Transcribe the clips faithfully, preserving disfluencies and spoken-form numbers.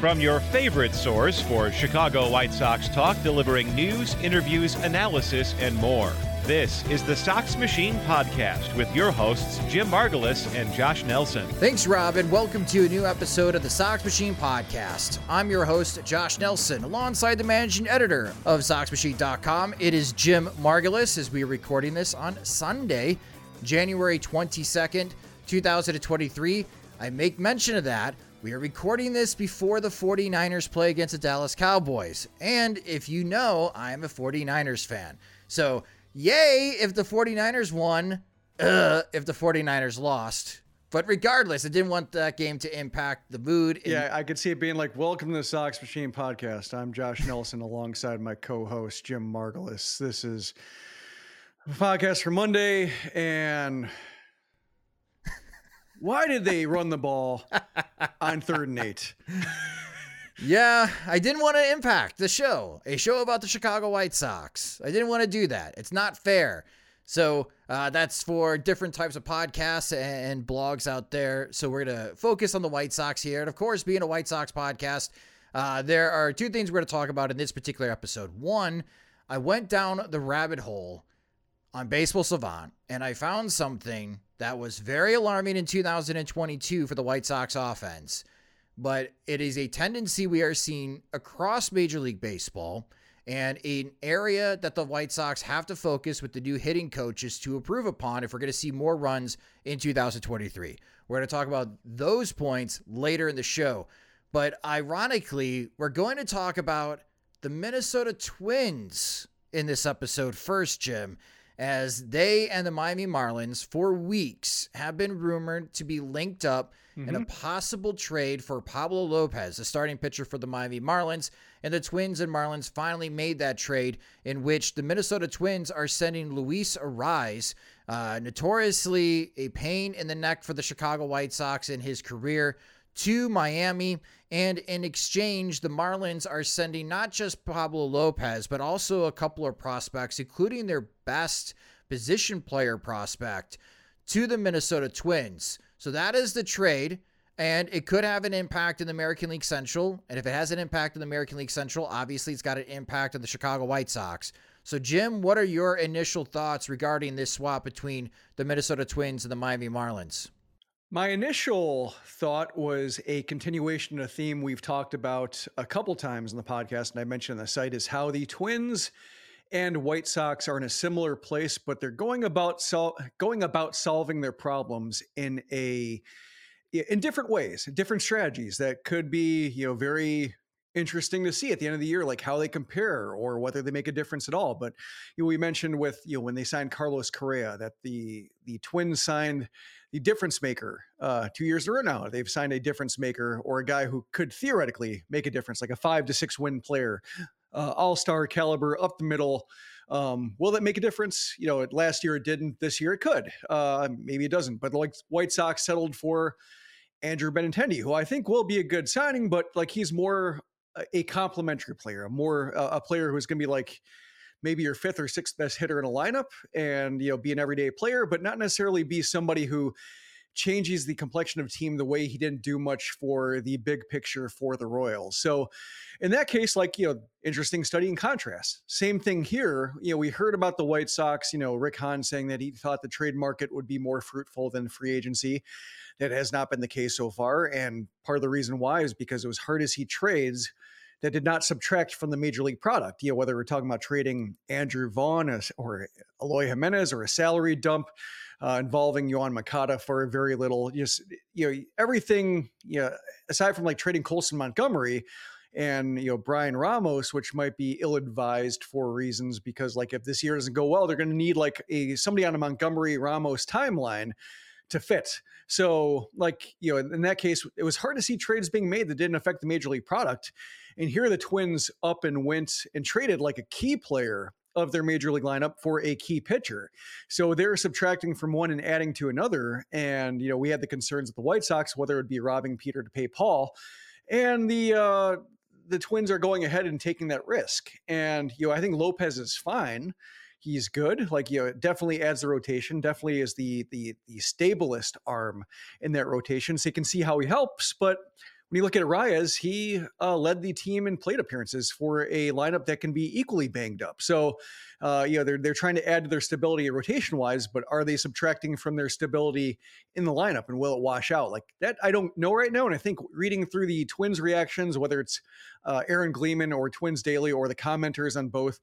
From your favorite source for Chicago White Sox talk, delivering news, interviews, analysis, and more. This is the Sox Machine Podcast with your hosts, Jim Margulis and Josh Nelson. Thanks, Rob, and welcome to a new episode of the Sox Machine Podcast. I'm your host, Josh Nelson, alongside the managing editor of Sox Machine dot com. It is Jim Margulis, as we are recording this on Sunday, January twenty-second, twenty twenty-three. I make mention of that. We are recording this before the forty-niners play against the Dallas Cowboys. And if you know, I'm a forty-niners fan. So, yay if the forty-niners won, uh, if the forty-niners lost. But regardless, I didn't want that game to impact the mood. In- yeah, I could see it being like, welcome to the Sox Machine Podcast. I'm Josh Nelson alongside my co-host, Jim Margulis. This is a podcast for Monday. And why did they run the ball on third and eight? Yeah, I didn't want to impact the show, a show about the Chicago White Sox. I didn't want to do that. It's not fair. So uh, that's for different types of podcasts and blogs out there. So we're going to focus on the White Sox here. And of course, being a White Sox podcast, uh, there are two things we're going to talk about in this particular episode. One, I went down the rabbit hole on Baseball Savant and I found something that was very alarming in two thousand twenty-two for the White Sox offense, but it is a tendency we are seeing across Major League Baseball and an area that the White Sox have to focus with the new hitting coaches to improve upon if we're going to see more runs in two thousand twenty-three. We're going to talk about those points later in the show, but ironically, we're going to talk about the Minnesota Twins in this episode first, Jim, as they and the Miami Marlins for weeks have been rumored to be linked up mm-hmm. in a possible trade for Pablo Lopez, the starting pitcher for the Miami Marlins. And the Twins and Marlins finally made that trade, in which the Minnesota Twins are sending Luis Arraez, uh, notoriously a pain in the neck for the Chicago White Sox in his career, to Miami. And in exchange, the Marlins are sending not just Pablo Lopez, but also a couple of prospects, including their best position player prospect, to the Minnesota Twins. So that is the trade, and it could have an impact in the American League Central. And if it has an impact in the American League Central, obviously it's got an impact on the Chicago White Sox. So, Jim, what are your initial thoughts regarding this swap between the Minnesota Twins and the Miami Marlins? My initial thought was a continuation of a theme we've talked about a couple times in the podcast, and I mentioned on the site, is how the Twins and White Sox are in a similar place, but they're going about sol- going about solving their problems in a in different ways, different strategies that could be, you know, very interesting to see at the end of the year, like how they compare or whether they make a difference at all. But you know, we mentioned with, you know, when they signed Carlos Correa, that the the Twins signed the difference maker uh, two years in a row now. They've signed a difference maker, or a guy who could theoretically make a difference, like a five to six win player, uh, all-star caliber up the middle. Um, will that make a difference? You know, last year it didn't. This year it could. Uh, maybe it doesn't. But like White Sox settled for Andrew Benintendi, who I think will be a good signing, but like he's more a complimentary player, a more uh, a player who's going to be like, maybe your fifth or sixth best hitter in a lineup and, you know, be an everyday player, but not necessarily be somebody who changes the complexion of team the way he didn't do much for the big picture for the Royals. So in that case, like, you know, interesting study in contrast. Same thing here. You know, we heard about the White Sox, you know, Rick Hahn saying that he thought the trade market would be more fruitful than free agency. That has not been the case so far. And part of the reason why is because it was hard as he trades that did not subtract from the major league product. You know, whether we're talking about trading Andrew Vaughn or Eloy Jimenez or a salary dump uh, involving Yoán Moncada for very little, just, you know, everything, you know, aside from like trading Colson Montgomery and, you know, Brian Ramos, which might be ill-advised for reasons because, like, if this year doesn't go well, they're going to need like a somebody on a Montgomery Ramos timeline to fit. So, like, you know, in that case, it was hard to see trades being made that didn't affect the major league product. And here the Twins up and went and traded like a key player of their major league lineup for a key pitcher. So they're subtracting from one and adding to another. And, you know, we had the concerns of the White Sox, whether it would be robbing Peter to pay Paul, and the, uh, the Twins are going ahead and taking that risk. And, you know, I think Lopez is fine. He's good. Like, you know, it definitely adds the rotation, definitely is the, the, the stablest arm in that rotation. So you can see how he helps. But when you look at Arraez, he uh, led the team in plate appearances for a lineup that can be equally banged up. So, uh, you know, they're, they're trying to add to their stability rotation wise, but are they subtracting from their stability in the lineup, and will it wash out? Like that, I don't know right now. And I think reading through the Twins reactions, whether it's uh, Aaron Gleeman or Twins Daily or the commenters on both,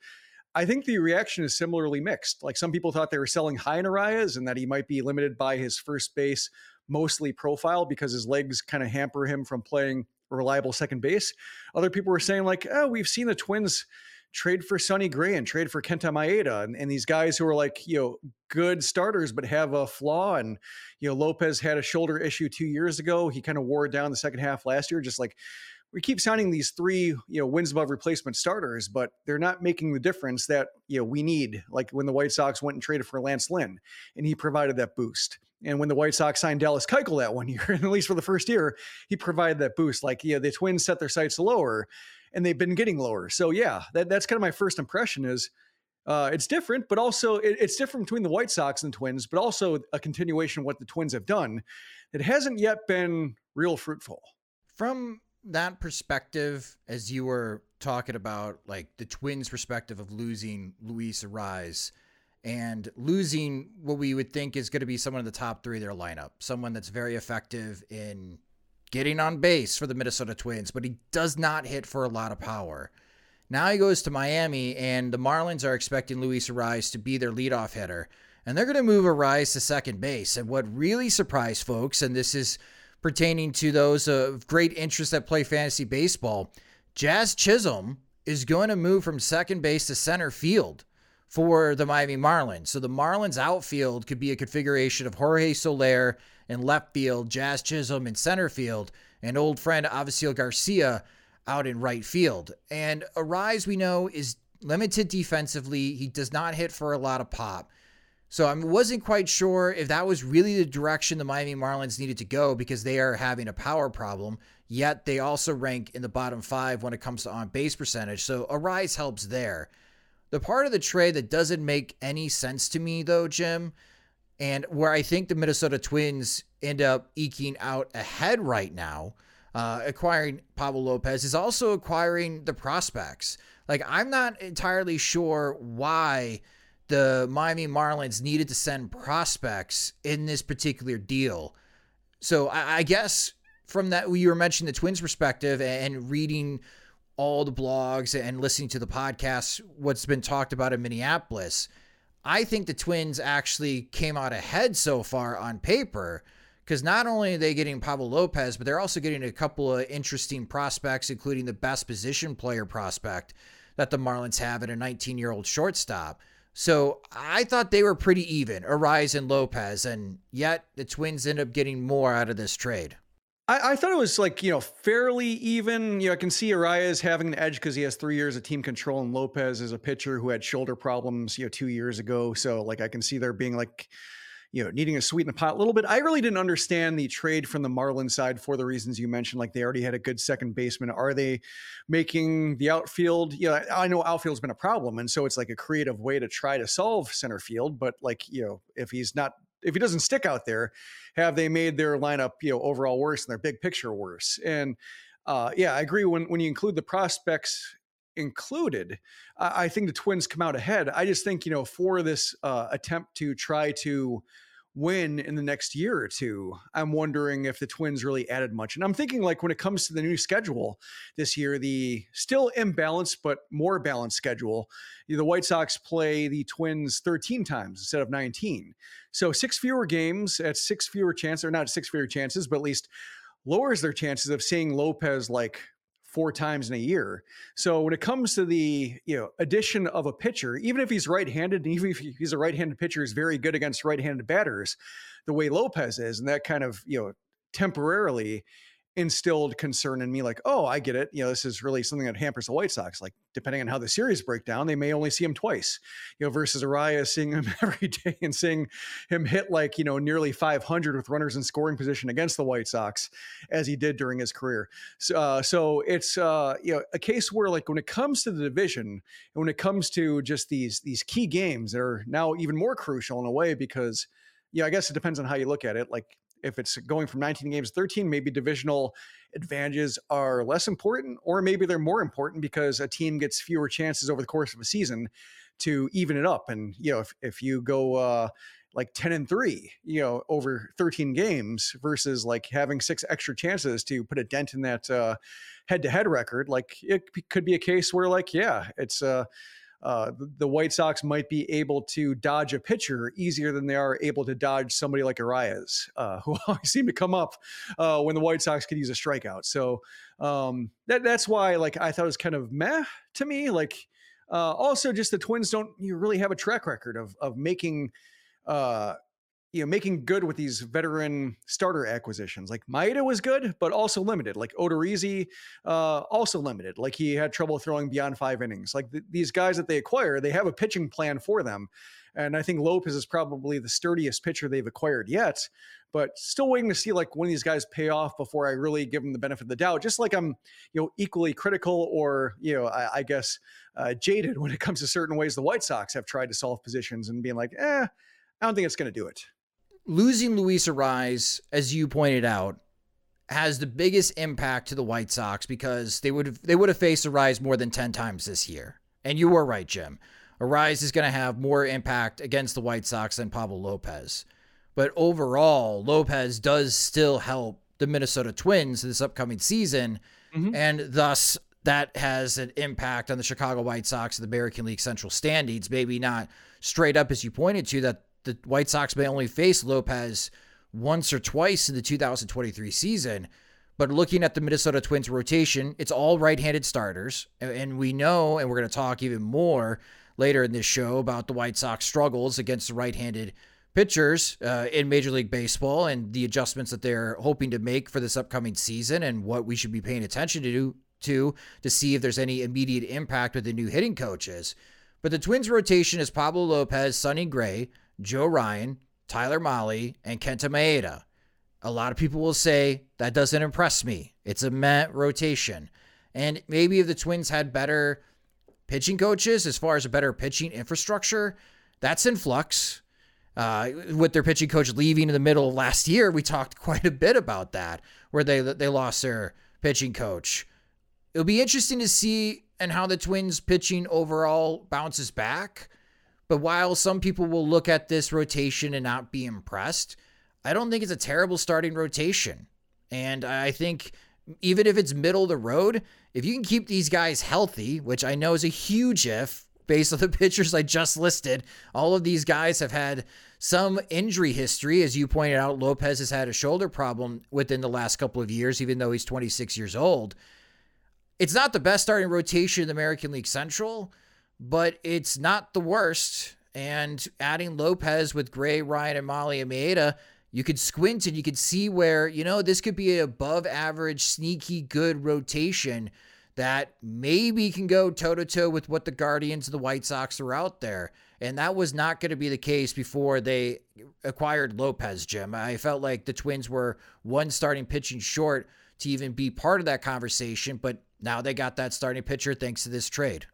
I think the reaction is similarly mixed. Like, some people thought they were selling high in Arraez and that he might be limited by his first base, mostly profile, because his legs kind of hamper him from playing a reliable second base. Other people were saying like, oh, we've seen the Twins trade for Sonny Gray and trade for Kenta Maeda and, and these guys who are like, you know, good starters, but have a flaw. And, you know, Lopez had a shoulder issue two years ago. He kind of wore down the second half last year, just like, we keep signing these three, you know, wins above replacement starters, but they're not making the difference that, you know, we need. Like when the White Sox went and traded for Lance Lynn and he provided that boost. And when the White Sox signed Dallas Keuchel that one year, at least for the first year, he provided that boost. Like, yeah, the Twins set their sights lower and they've been getting lower. So yeah, that, that's kind of my first impression is uh, it's different, but also it, it's different between the White Sox and Twins, but also a continuation of what the Twins have done that hasn't yet been real fruitful. From that perspective, as you were talking about, like the Twins' perspective of losing Luis Arraez and losing what we would think is going to be someone in the top three of their lineup, someone that's very effective in getting on base for the Minnesota Twins, but he does not hit for a lot of power. Now he goes to Miami, and the Marlins are expecting Luis Arraez to be their leadoff hitter, and they're going to move Arraez to second base. And what really surprised folks, and this is pertaining to those of great interest that play fantasy baseball, Jazz Chisholm is going to move from second base to center field for the Miami Marlins. So the Marlins outfield could be a configuration of Jorge Soler in left field, Jazz Chisholm in center field, and old friend Davis Martin out in right field. And Arraez, we know, is limited defensively. He does not hit for a lot of pop. So I wasn't quite sure if that was really the direction the Miami Marlins needed to go, because they are having a power problem, yet they also rank in the bottom five when it comes to on-base percentage. So Arraez helps there. The part of the trade that doesn't make any sense to me, though, Jim, and where I think the Minnesota Twins end up eking out ahead right now, uh, acquiring Pablo Lopez, is also acquiring the prospects. Like, I'm not entirely sure why the Miami Marlins needed to send prospects in this particular deal. So I, I guess from that, you were mentioning the Twins' perspective and reading all the blogs and listening to the podcasts, what's been talked about in Minneapolis, I think the Twins actually came out ahead so far on paper, because not only are they getting Pablo Lopez, but they're also getting a couple of interesting prospects, including the best position player prospect that the Marlins have at a nineteen-year-old shortstop. So I thought they were pretty even, Arraez and Lopez, and yet the Twins end up getting more out of this trade. I, I thought it was like, you know, fairly even. You know, I can see Arraez having an edge because he has three years of team control, and Lopez is a pitcher who had shoulder problems, you know, two years ago. So like, I can see there being like, you know, needing a sweet in the pot a little bit. I really didn't understand the trade from the Marlins side for the reasons you mentioned, like they already had a good second baseman. Are they making the outfield? You know, I know outfield's been a problem, and so it's like a creative way to try to solve center field. But like, you know, if he's not, if he doesn't stick out there, have they made their lineup, you know, overall worse and their big picture worse? And uh, yeah, I agree. When, when you include the prospects included, I think the Twins come out ahead. I just think, you know, for this uh, attempt to try to win in the next year or two, I'm wondering if the Twins really added much. And I'm thinking, like, when it comes to the new schedule this year, the still imbalanced but more balanced schedule, you know, the White Sox play the Twins thirteen times instead of nineteen. So six fewer games at six fewer chances, or not six fewer chances, but at least lowers their chances of seeing Lopez like four times in a year. So when it comes to the, you know, addition of a pitcher, even if he's right-handed, and even if he's a right-handed pitcher, he's very good against right-handed batters, the way Lopez is, and that kind of, you know, temporarily instilled concern in me, like, oh, I get it. You know, this is really something that hampers the White Sox. Like, depending on how the series break down, they may only see him twice, you know, versus Arraez, seeing him every day and seeing him hit like, you know, nearly five hundred with runners in scoring position against the White Sox as he did during his career. So, uh, so it's, uh, you know, a case where, like, when it comes to the division and when it comes to just these, these key games that are now even more crucial in a way, because, you know, I guess it depends on how you look at it. Like, if it's going from nineteen games to thirteen, maybe divisional advantages are less important, or maybe they're more important because a team gets fewer chances over the course of a season to even it up. And, you know, if, if you go uh, like ten and three, you know, over thirteen games versus like having six extra chances to put a dent in that uh, head-to-head record, like it could be a case where, like, yeah, it's uh, Uh, the White Sox might be able to dodge a pitcher easier than they are able to dodge somebody like Arraez, uh, who always seem to come up uh, when the White Sox could use a strikeout. So um, that that's why, like, I thought it was kind of meh to me. Like, uh, also just the Twins don't you really have a track record of of making. Uh, you know, making good with these veteran starter acquisitions. Like Maeda was good, but also limited. Like Odorizzi, uh, also limited. Like he had trouble throwing beyond five innings. Like th- these guys that they acquire, they have a pitching plan for them. And I think Lopez is probably the sturdiest pitcher they've acquired yet, but still waiting to see like when these guys pay off before I really give them the benefit of the doubt. Just like I'm, you know, equally critical or, you know, I, I guess uh, jaded when it comes to certain ways the White Sox have tried to solve positions and being like, eh, I don't think it's going to do it. Losing Luis Arraez, as you pointed out, has the biggest impact to the White Sox because they would have, they would have faced Arraez more than ten times this year. And you were right, Jim. Arraez is going to have more impact against the White Sox than Pablo Lopez. But overall, Lopez does still help the Minnesota Twins this upcoming season, mm-hmm. and thus that has an impact on the Chicago White Sox and the American League Central standings. Maybe not straight up, as you pointed to, that the White Sox may only face Lopez once or twice in the two thousand twenty-three season, but looking at the Minnesota Twins rotation, it's all right-handed starters. And we know, and we're going to talk even more later in this show about the White Sox struggles against the right-handed pitchers uh, in Major League Baseball and the adjustments that they're hoping to make for this upcoming season and what we should be paying attention to, to, to see if there's any immediate impact with the new hitting coaches. But the Twins rotation is Pablo Lopez, Sonny Gray, Joe Ryan, Tyler Mahle, and Kenta Maeda. A lot of people will say that doesn't impress me. It's a meh rotation. And maybe if the Twins had better pitching coaches as far as a better pitching infrastructure, that's in flux. Uh, with their pitching coach leaving in the middle of last year, we talked quite a bit about that, where they they lost their pitching coach. It'll be interesting to see and how the Twins pitching overall bounces back. But while some people will look at this rotation and not be impressed, I don't think it's a terrible starting rotation. And I think even if it's middle of the road, if you can keep these guys healthy, which I know is a huge if based on the pitchers I just listed, all of these guys have had some injury history. As you pointed out, Lopez has had a shoulder problem within the last couple of years, even though he's twenty-six years old. It's not the best starting rotation in the American League Central, but it's not the worst. And adding Lopez with Gray, Ryan, and Mahle and Maeda, you could squint and you could see where, you know, this could be an above average, sneaky, good rotation that maybe can go toe-to-toe with what the Guardians and the White Sox are out there. And that was not going to be the case before they acquired Lopez, Jim. I felt like the Twins were one starting pitching short to even be part of that conversation, but now they got that starting pitcher thanks to this trade.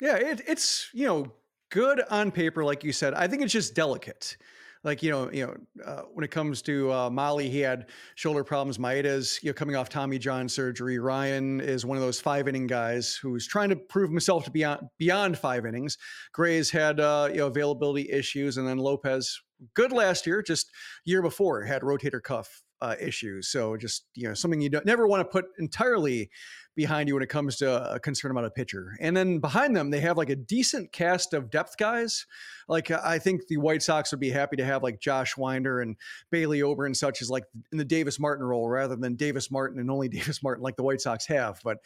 Yeah, it, it's, you know, good on paper, like you said. I think it's just delicate. Like, you know, you know, uh, when it comes to uh, Mahle, he had shoulder problems. Maeda's, you know, coming off Tommy John surgery. Ryan is one of those five inning guys who's trying to prove himself to be on, beyond five innings. Gray's had uh, you know, availability issues, and then Lopez, good last year, just year before, had rotator cuff uh, issues. So just, you know, something you don't never want to put entirely behind you when it comes to a concern about a pitcher. And then behind them, they have like a decent cast of depth guys. Like, I think the White Sox would be happy to have like Josh Winder and Bailey Ober and such as like in the Davis Martin role rather than Davis Martin and only Davis Martin like the White Sox have. But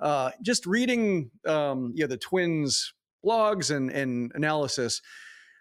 uh, just reading, um, you know, the Twins blogs and, and analysis,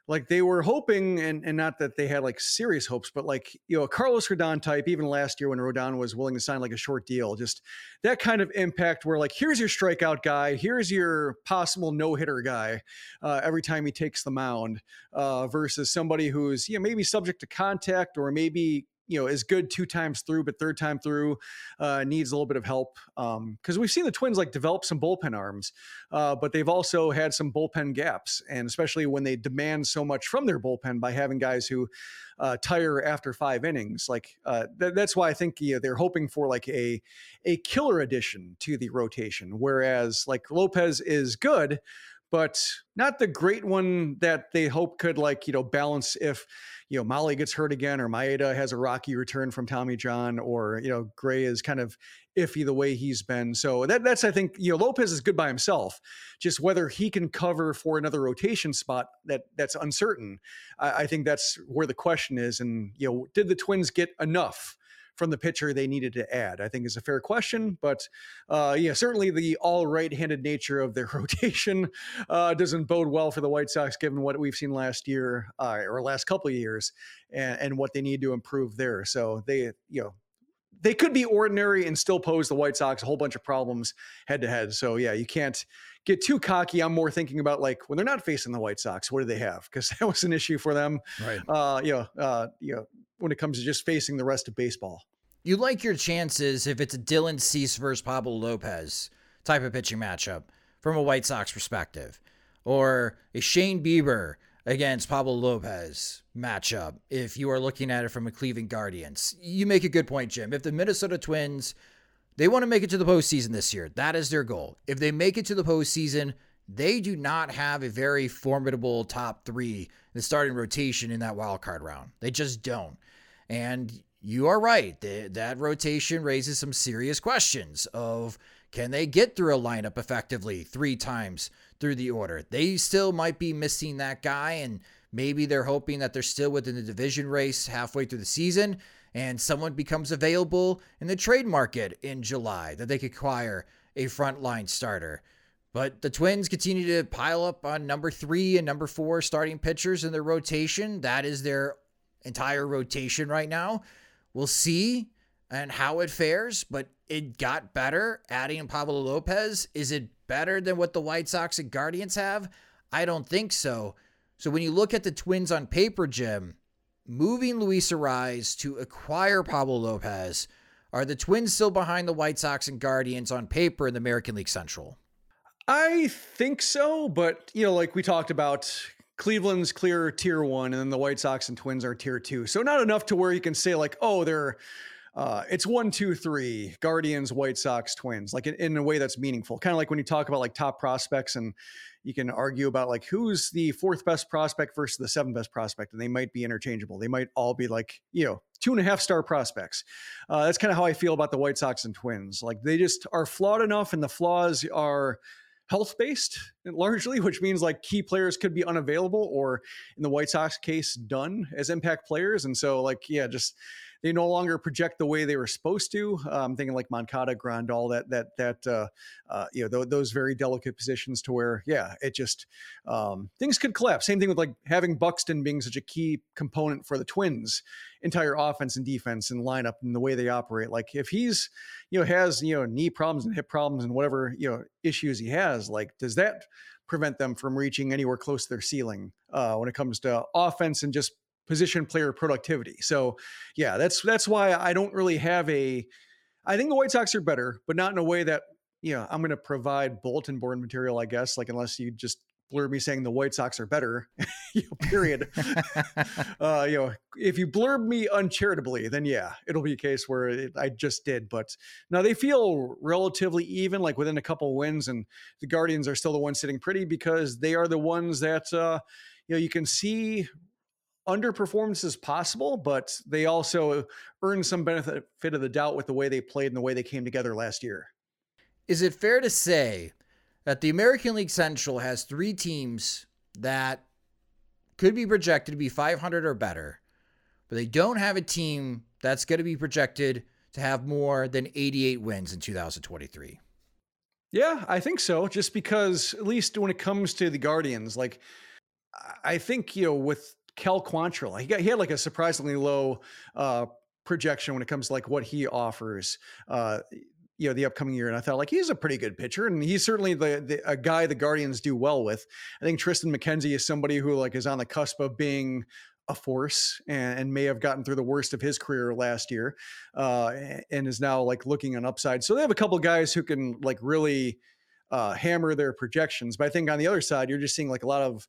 like they were hoping, and, and not that they had like serious hopes, but like, you know, a Carlos Rodon type, even last year when Rodon was willing to sign like a short deal, just that kind of impact where like, here's your strikeout guy, here's your possible no-hitter guy uh, every time he takes the mound uh, versus somebody who's, you know, maybe subject to contact or maybe, you know, is good two times through, but third time through uh, needs a little bit of help. Um, Cause we've seen the Twins like develop some bullpen arms, uh, but they've also had some bullpen gaps. And especially when they demand so much from their bullpen by having guys who uh, tire after five innings, like uh, th- that's why I think, you know, they're hoping for like a, a killer addition to the rotation. Whereas like Lopez is good, but not the great one that they hope could like, you know, balance if, you know, Mahle gets hurt again or Maeda has a rocky return from Tommy John or, you know, Gray is kind of iffy the way he's been. So that that's, I think, you know, Lopez is good by himself, just whether he can cover for another rotation spot that that's uncertain. I, I think that's where the question is. And, you know, did the Twins get enough from the pitcher they needed to add, I think is a fair question, but uh, yeah, certainly the all right-handed nature of their rotation uh, doesn't bode well for the White Sox, given what we've seen last year uh, or last couple of years and, and what they need to improve there. So they, you know, they could be ordinary and still pose the White Sox a whole bunch of problems head to head. So yeah, you can't get too cocky. I'm more thinking about like when they're not facing the White Sox, what do they have? Cause that was an issue for them. Right. Uh, you know, uh, you know, when it comes to just facing the rest of baseball. You like your chances if it's a Dylan Cease versus Pablo Lopez type of pitching matchup from a White Sox perspective, or a Shane Bieber against Pablo Lopez matchup if you are looking at it from a Cleveland Guardians. You make a good point, Jim. If the Minnesota Twins, they want to make it to the postseason this year. That is their goal. If they make it to the postseason, they do not have a very formidable top three in the starting rotation in that wild card round. They just don't. And you are right. The, that rotation raises some serious questions of, can they get through a lineup effectively three times through the order? They still might be missing that guy, and maybe they're hoping that they're still within the division race halfway through the season and someone becomes available in the trade market in July that they could acquire a frontline starter. But the Twins continue to pile up on number three and number four starting pitchers in their rotation. That is their entire rotation right now. We'll see and how it fares, but it got better adding Pablo Lopez. Is it better than what the White Sox and Guardians have? I don't think so. So when you look at the Twins on paper, Jim, moving Luis Arraez to acquire Pablo Lopez, are the Twins still behind the White Sox and Guardians on paper in the American League Central? I think so, but, you know, like we talked about, Cleveland's clear tier one, and then the White Sox and Twins are tier two. So not enough to where you can say like, oh, they're, uh, it's one, two, three, Guardians, White Sox, Twins, like in, in a way that's meaningful. Kind of like when you talk about like top prospects and you can argue about like, who's the fourth best prospect versus the seventh best prospect. And they might be interchangeable. They might all be like, you know, two and a half star prospects. Uh, that's kind of how I feel about the White Sox and Twins. Like they just are flawed enough, and the flaws are health-based largely, which means like key players could be unavailable or in the White Sox case, done as impact players. And so like, yeah, just they no longer project the way they were supposed to. I'm um, thinking like Moncada, Grandal, that, that, that, uh, uh, you know, th those very delicate positions to where, yeah, it just, um, things could collapse. Same thing with like having Buxton being such a key component for the Twins, entire offense and defense and lineup and the way they operate. Like if he's, you know, has, you know, knee problems and hip problems and whatever, you know, issues he has, like, does that prevent them from reaching anywhere close to their ceiling, uh, when it comes to offense and just position player productivity? So yeah, that's, that's why I don't really have a, I think the White Sox are better, but not in a way that, you know, I'm going to provide bulletin board material, I guess, like, unless you just blurb me saying the White Sox are better, you know, period. uh, you know, if you blurb me uncharitably, then yeah, it'll be a case where it, I just did, but now they feel relatively even, like within a couple wins, and the Guardians are still the ones sitting pretty because they are the ones that, uh, you know, you can see underperformance is possible, but they also earned some benefit of the doubt with the way they played and the way they came together last year. Is it fair to say that the American League Central has three teams that could be projected to be five hundred or better, but they don't have a team that's going to be projected to have more than eighty-eight wins in two thousand twenty-three? Yeah, I think so. Just because, at least when it comes to the Guardians, like I think, you know, with Cal Quantrill, he got, he had like a surprisingly low uh, projection when it comes to like what he offers, uh, you know, the upcoming year. And I thought like, he's a pretty good pitcher, and he's certainly the, the a guy the Guardians do well with. I think Tristan McKenzie is somebody who like is on the cusp of being a force and, and may have gotten through the worst of his career last year, uh, and is now like looking on upside. So they have a couple guys who can like really uh, hammer their projections. But I think on the other side, you're just seeing like a lot of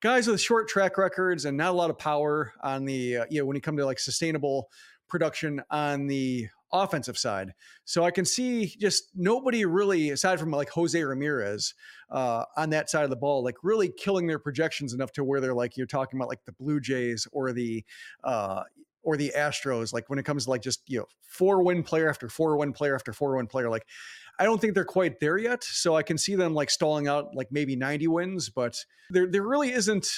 guys with short track records and not a lot of power on the, uh, you know, when you come to like sustainable production on the offensive side. So I can see just nobody really, aside from like Jose Ramirez uh, on that side of the ball, like really killing their projections enough to where they're like, you're talking about like the Blue Jays or the, uh, or the Astros, like when it comes to like just, you know, four win player after four win player after four win player, like I don't think they're quite there yet. So I can see them like stalling out like maybe ninety wins, but there there really isn't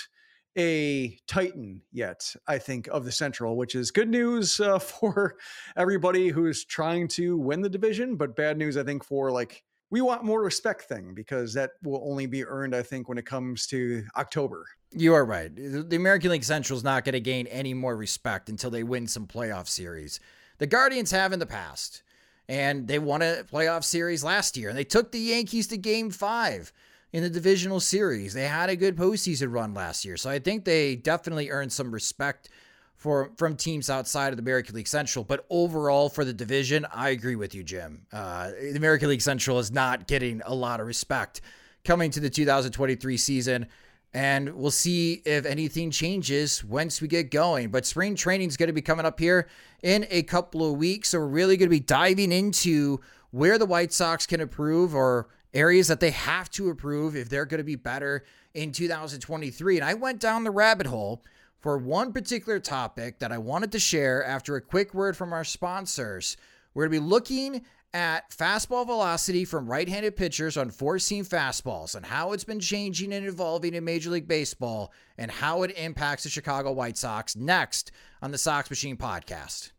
a titan yet, I think, of the Central, which is good news uh, for everybody who's trying to win the division, but bad news, I think, for like, we want more respect thing, because that will only be earned, I think, when it comes to October. You are right. The American League Central is not going to gain any more respect until they win some playoff series. The Guardians have in the past, and they won a playoff series last year, and they took the Yankees to game five in the divisional series. They had a good postseason run last year. So I think they definitely earned some respect for from teams outside of the American League Central. But overall for the division, I agree with you, Jim. Uh, the American League Central is not getting a lot of respect coming to the two thousand twenty-three season. And we'll see if anything changes once we get going. But spring training is going to be coming up here in a couple of weeks. So we're really going to be diving into where the White Sox can improve, or areas that they have to improve if they're going to be better in two thousand twenty-three. And I went down the rabbit hole for one particular topic that I wanted to share after a quick word from our sponsors. We're going to be looking at fastball velocity from right-handed pitchers on four-seam fastballs and how it's been changing and evolving in Major League Baseball and how it impacts the Chicago White Sox, next on the Sox Machine podcast.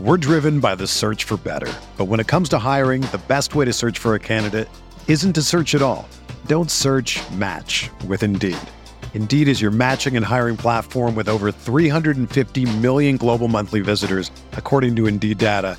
We're driven by the search for better, but when it comes to hiring, the best way to search for a candidate isn't to search at all. Don't search, match with Indeed. Indeed is your matching and hiring platform with over three hundred fifty million global monthly visitors, according to Indeed data,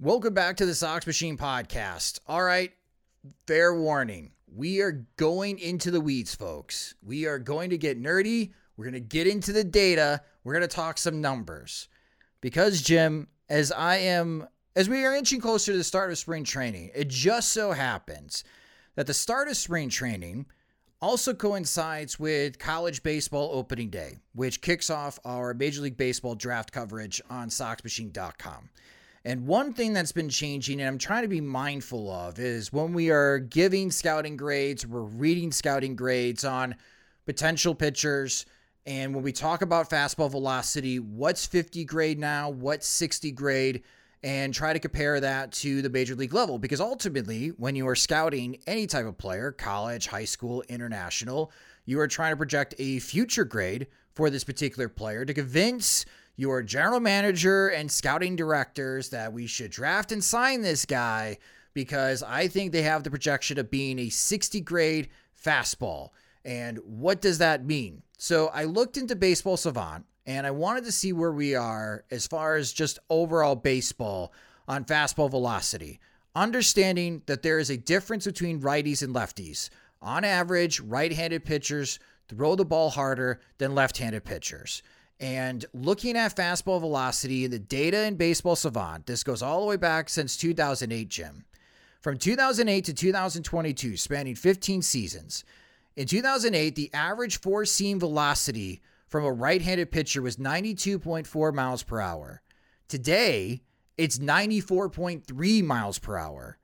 Welcome back to the Sox Machine podcast. All right, fair warning. We are going into the weeds, folks. We are going to get nerdy. We're going to get into the data. We're going to talk some numbers. Because, Jim, as I am, as we are inching closer to the start of spring training, it just so happens that the start of spring training also coincides with college baseball opening day, which kicks off our Major League Baseball draft coverage on Sox Machine dot com. And one thing that's been changing, and I'm trying to be mindful of, is when we are giving scouting grades, we're reading scouting grades on potential pitchers. And when we talk about fastball velocity, what's fifty grade now, what's sixty grade, and try to compare that to the major league level. Because ultimately, when you are scouting any type of player, college, high school, international, you are trying to project a future grade for this particular player to convince your general manager and scouting directors that we should draft and sign this guy because I think they have the projection of being a sixty grade fastball. And what does that mean? So I looked into Baseball Savant and I wanted to see where we are as far as just overall baseball on fastball velocity, understanding that there is a difference between righties and lefties. On average, right-handed pitchers throw the ball harder than left-handed pitchers. And looking at fastball velocity and the data in Baseball Savant, this goes all the way back since two thousand eight, Jim. From two thousand eight to two thousand twenty-two, spanning fifteen seasons. In two thousand eight, the average four-seam velocity from a right-handed pitcher was ninety-two point four miles per hour. Today, it's ninety-four point three miles per hour.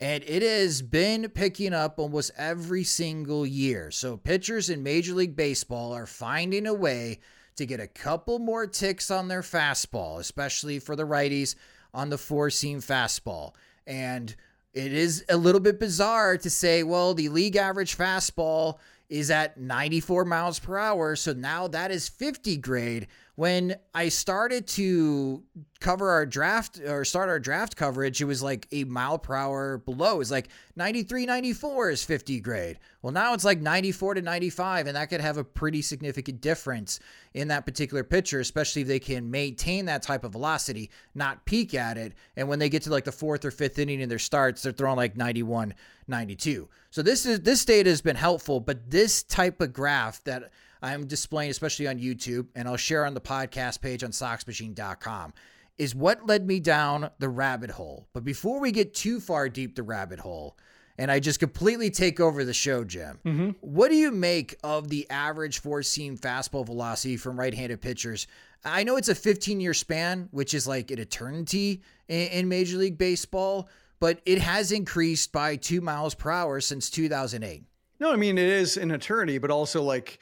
And it has been picking up almost every single year. So pitchers in Major League Baseball are finding a way to get a couple more ticks on their fastball, especially for the righties on the four-seam fastball. And it is a little bit bizarre to say, well, the league average fastball is at ninety-four miles per hour, so now that is fifty grade. When I started to cover our draft or start our draft coverage, it was like a mile per hour below. It's like ninety-three, ninety-four is fifty grade. Well, now it's like ninety-four to ninety-five, and that could have a pretty significant difference in that particular pitcher, especially if they can maintain that type of velocity, not peak at it. And when they get to like the fourth or fifth inning in their starts, they're throwing like ninety-one, ninety-two. So this is this data has been helpful, but this type of graph that I'm displaying, especially on YouTube, and I'll share on the podcast page on Sox Machine dot com, is what led me down the rabbit hole. But before we get too far deep the rabbit hole, and I just completely take over the show, Jim, mm-hmm. What do you make of the average four-seam fastball velocity from right-handed pitchers? I know it's a fifteen-year span, which is like an eternity in, in Major League Baseball, but it has increased by two miles per hour since two thousand eight. No, I mean, it is an eternity, but also like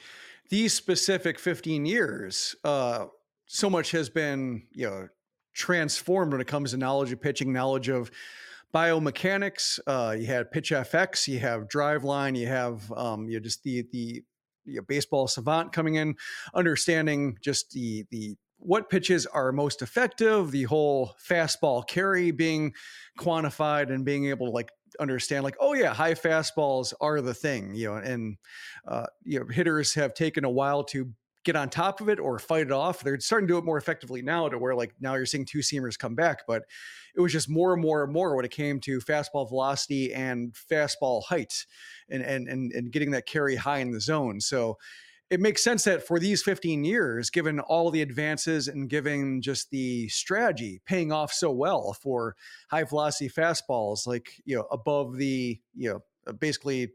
these specific fifteen years, uh, so much has been, you know, transformed when it comes to knowledge of pitching, knowledge of biomechanics. Uh, you had pitch F X, you have driveline, you have um, you know, just the the you know, Baseball Savant coming in, understanding just the the. what pitches are most effective, the whole fastball carry being quantified and being able to like understand like, oh yeah, high fastballs are the thing, you know, and uh, you know, hitters have taken a while to get on top of it or fight it off. They're starting to do it more effectively now to where like now you're seeing two seamers come back, but it was just more and more and more when it came to fastball velocity and fastball height and, and, and, and getting that carry high in the zone. So it makes sense that for these fifteen years, given all the advances and given just the strategy paying off so well for high velocity fastballs, like, you know, above the, you know, basically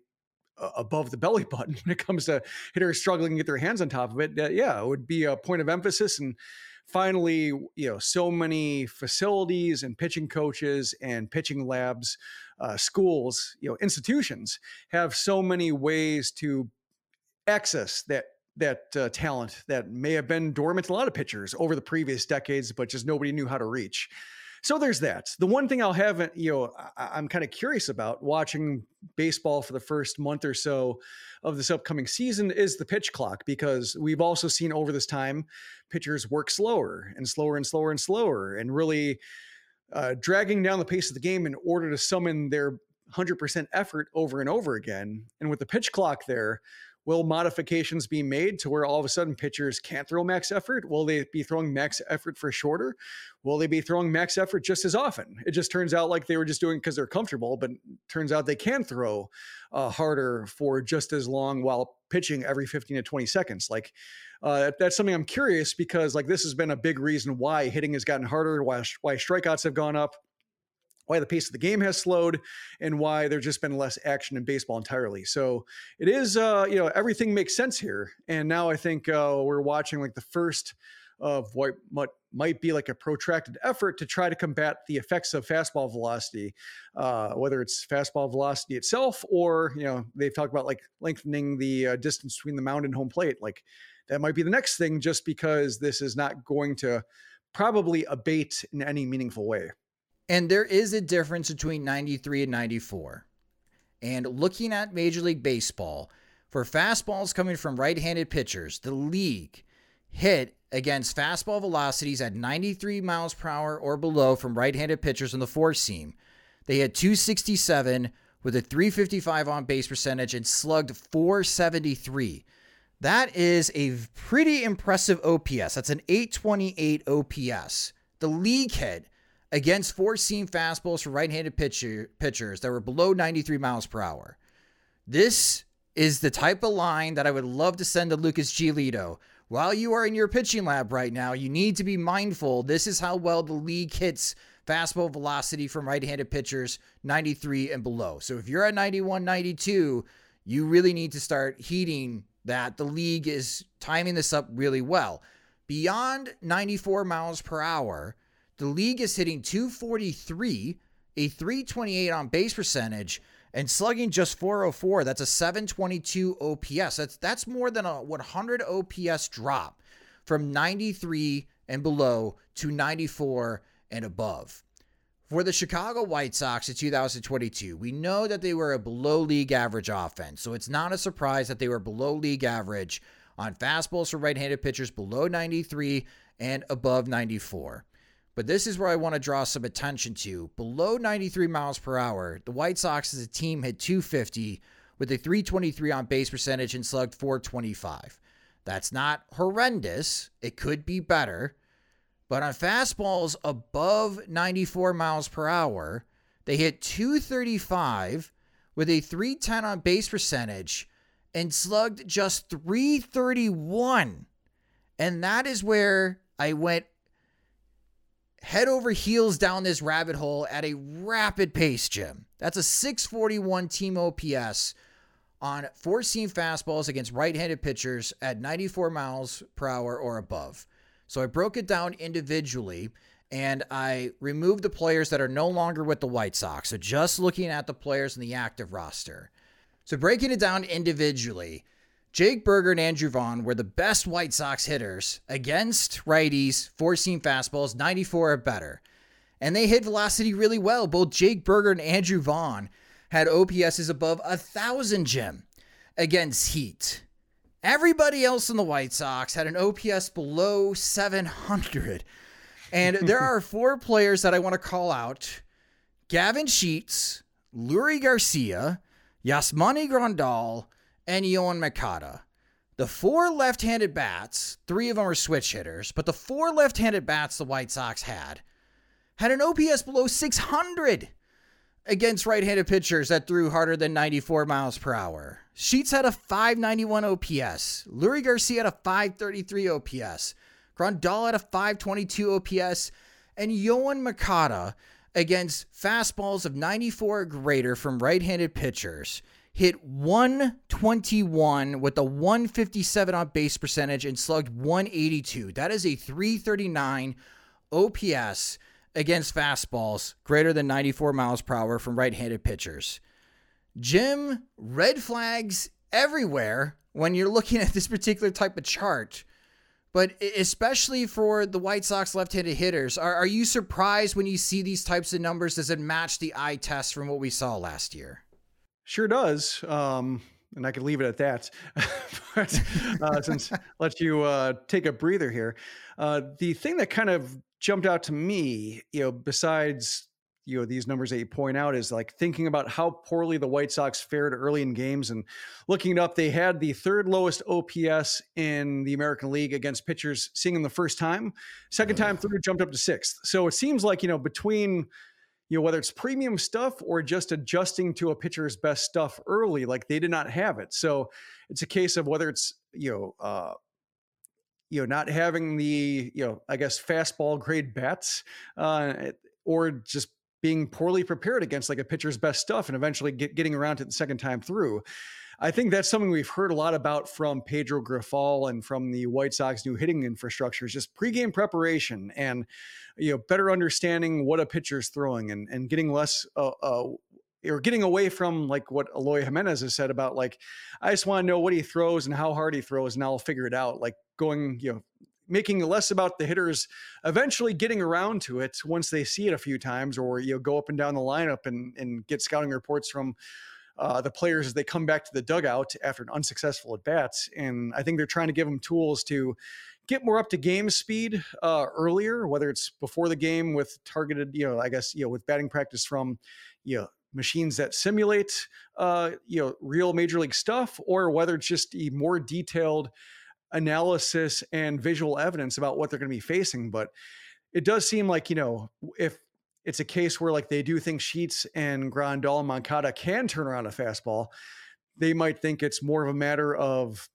above the belly button when it comes to hitters struggling to get their hands on top of it, that, yeah, it would be a point of emphasis. And finally, you know, so many facilities and pitching coaches and pitching labs, uh, schools, you know, institutions have so many ways to access that that uh, talent that may have been dormant to a lot of pitchers over the previous decades, but just nobody knew how to reach. So there's that. The one thing I'll have, you know, I, I'm kind of curious about watching baseball for the first month or so of this upcoming season is the pitch clock, because we've also seen over this time, pitchers work slower and slower and slower and slower and really uh, dragging down the pace of the game in order to summon their one hundred percent effort over and over again. And with the pitch clock there, Will modifications be made to where all of a sudden pitchers can't throw max effort? Will they be throwing max effort for shorter? Will they be throwing max effort just as often? It just turns out like they were just doing because they're comfortable, but turns out they can throw uh, harder for just as long while pitching every fifteen to twenty seconds. Like uh, that's something I'm curious, because like this has been a big reason why hitting has gotten harder, why, why strikeouts have gone up, why the pace of the game has slowed, and why there's just been less action in baseball entirely. So it is, uh, you know, everything makes sense here. And now I think uh, we're watching like the first of what might be like a protracted effort to try to combat the effects of fastball velocity, uh, whether it's fastball velocity itself, or, you know, they've talked about like lengthening the uh, distance between the mound and home plate. Like that might be the next thing, just because this is not going to probably abate in any meaningful way. And there is a difference between ninety-three and ninety-four. And looking at Major League Baseball, for fastballs coming from right-handed pitchers, the league hit against fastball velocities at ninety-three miles per hour or below from right-handed pitchers on the four seam. They had two sixty-seven with a three fifty-five on-base percentage and slugged four seventy-three. That is a pretty impressive O P S. That's an eight twenty-eight O P S. The league hit against four-seam fastballs for right-handed pitcher, pitchers that were below ninety-three miles per hour. This is the type of line that I would love to send to Lucas Giolito. While you are in your pitching lab right now, you need to be mindful. This is how well the league hits fastball velocity from right-handed pitchers, ninety-three and below. So if you're at ninety-one, ninety-two, you really need to start heeding that. The league is timing this up really well. Beyond ninety-four miles per hour, the league is hitting two forty-three, a three twenty-eight on base percentage, and slugging just four oh four. That's a seven twenty-two O P S. That's that's more than a one hundred O P S drop from ninety-three and below to ninety-four and above. For the Chicago White Sox in two thousand twenty-two, we know that they were a below league average offense, so it's not a surprise that they were below league average on fastballs for right-handed pitchers below ninety-three and above ninety-four. But this is where I want to draw some attention to. Below ninety-three miles per hour, the White Sox as a team hit two fifty with a three twenty-three on base percentage and slugged four twenty-five. That's not horrendous. It could be better. But on fastballs above ninety-four miles per hour, they hit two thirty-five with a three ten on base percentage and slugged just three thirty-one. And that is where I went head over heels down this rabbit hole at a rapid pace, Jim. That's a six forty-one team O P S on four-seam fastballs against right-handed pitchers at ninety-four miles per hour or above. So I broke it down individually, and I removed the players that are no longer with the White Sox. So just looking at the players in the active roster. So breaking it down individually, Jake Burger and Andrew Vaughn were the best White Sox hitters against righties, four-seam fastballs, ninety-four or better. And they hit velocity really well. Both Jake Burger and Andrew Vaughn had O P Ss above one thousand, Jim, against heat. Everybody else in the White Sox had an O P S below seven hundred. And there are four players that I want to call out. Gavin Sheets, Leury García, Yasmani Grandal, and Yoán Moncada. The four left-handed bats, three of them are switch hitters, but the four left-handed bats the White Sox had, had an O P S below six hundred against right-handed pitchers that threw harder than ninety-four miles per hour. Sheets had a five ninety-one O P S. Leury García had a five thirty-three O P S. Grandal had a five twenty-two O P S. And Yoán Moncada, against fastballs of ninety-four or greater from right-handed pitchers, hit one twenty-one with a one fifty-seven on base percentage and slugged one eighty-two. That is a three thirty-nine O P S against fastballs greater than ninety-four miles per hour from right-handed pitchers. Jim, red flags everywhere when you're looking at this particular type of chart, but especially for the White Sox left-handed hitters. Are, are you surprised when you see these types of numbers? Does it match the eye test from what we saw last year? Sure does. Um, and I could leave it at that, but uh, since let you uh, take a breather here. Uh, the thing that kind of jumped out to me, you know, besides you know, these numbers that you point out is like thinking about how poorly the White Sox fared early in games and looking it up. They had the third lowest O P S in the American League against pitchers seeing them the first time, second time through jumped up to sixth. So it seems like, you know, between, you know, whether it's premium stuff or just adjusting to a pitcher's best stuff early, like they did not have it. So it's a case of whether it's, you know, uh, you know, not having the, you know, I guess fastball grade bats, uh, or just being poorly prepared against like a pitcher's best stuff and eventually get, getting around to it the second time through. I think that's something we've heard a lot about from Pedro Grifol and from the White Sox new hitting infrastructure is just pregame preparation and, you know, better understanding what a pitcher's throwing and, and getting less, uh, uh, or getting away from like what Eloy Jimenez has said about like, I just want to know what he throws and how hard he throws and I'll figure it out. Like going, you know, making less about the hitters eventually getting around to it once they see it a few times or, you know, go up and down the lineup and, and get scouting reports from uh, the players as they come back to the dugout after an unsuccessful at bats. And I think they're trying to give them tools to get more up to game speed uh, earlier, whether it's before the game with targeted, you know, I guess, you know, with batting practice from, you know, machines that simulate, uh, you know, real major league stuff, or whether it's just a more detailed analysis and visual evidence about what they're going to be facing. But it does seem like, you know, if it's a case where like they do think Sheets and Grandal and Moncada can turn around a fastball, they might think it's more of a matter of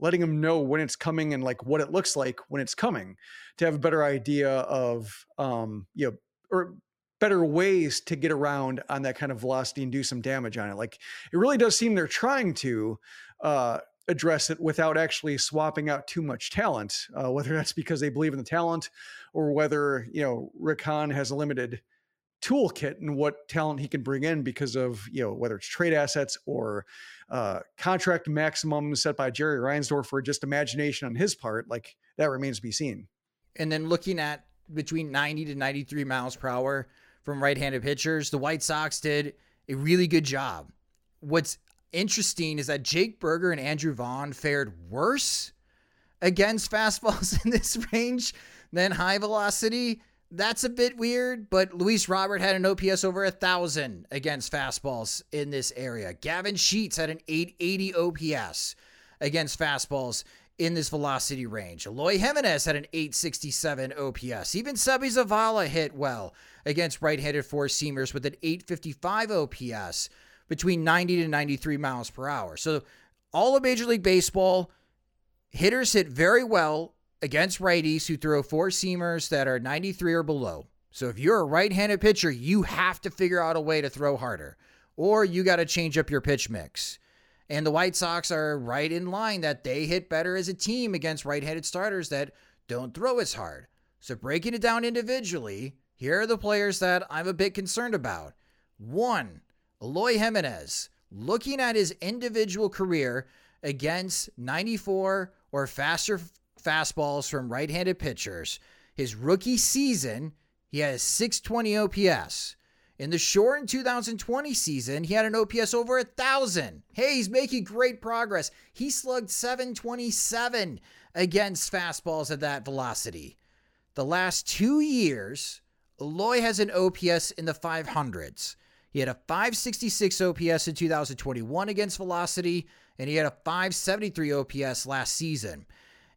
letting them know when it's coming and like what it looks like when it's coming to have a better idea of, um, you know, or better ways to get around on that kind of velocity and do some damage on it. Like it really does seem they're trying to, uh, address it without actually swapping out too much talent, uh, whether that's because they believe in the talent or whether, you know, Rick Hahn has a limited toolkit and what talent he can bring in because of, you know, whether it's trade assets or uh, contract maximums set by Jerry Reinsdorf or just imagination on his part, like that remains to be seen. And then looking at between ninety to ninety-three miles per hour from right-handed pitchers, the White Sox did a really good job. What's interesting is that Jake Burger and Andrew Vaughn fared worse against fastballs in this range than high velocity. That's a bit weird, but Luis Robert had an O P S over a thousand against fastballs in this area. Gavin Sheets had an eight eighty O P S against fastballs in this velocity range. Eloy Jimenez had an eight sixty-seven O P S. Even Sebby Zavala hit well against right-handed four-seamers with an eight fifty-five O P S. Between ninety to ninety-three miles per hour. So all of Major League Baseball, hitters hit very well against righties who throw four-seamers that are ninety-three or below. So if you're a right-handed pitcher, you have to figure out a way to throw harder, or you got to change up your pitch mix. And the White Sox are right in line that they hit better as a team against right-handed starters that don't throw as hard. So breaking it down individually, here are the players that I'm a bit concerned about. One, Eloy Jimenez, looking at his individual career against ninety-four or faster fastballs from right-handed pitchers. His rookie season, he had a six twenty O P S. In the shortened two thousand twenty season, he had an O P S over one thousand. Hey, he's making great progress. He slugged seven twenty-seven against fastballs at that velocity. The last two years, Eloy has an O P S in the five hundreds. He had a five sixty-six O P S in two thousand twenty-one against velocity, and he had a five seventy-three O P S last season.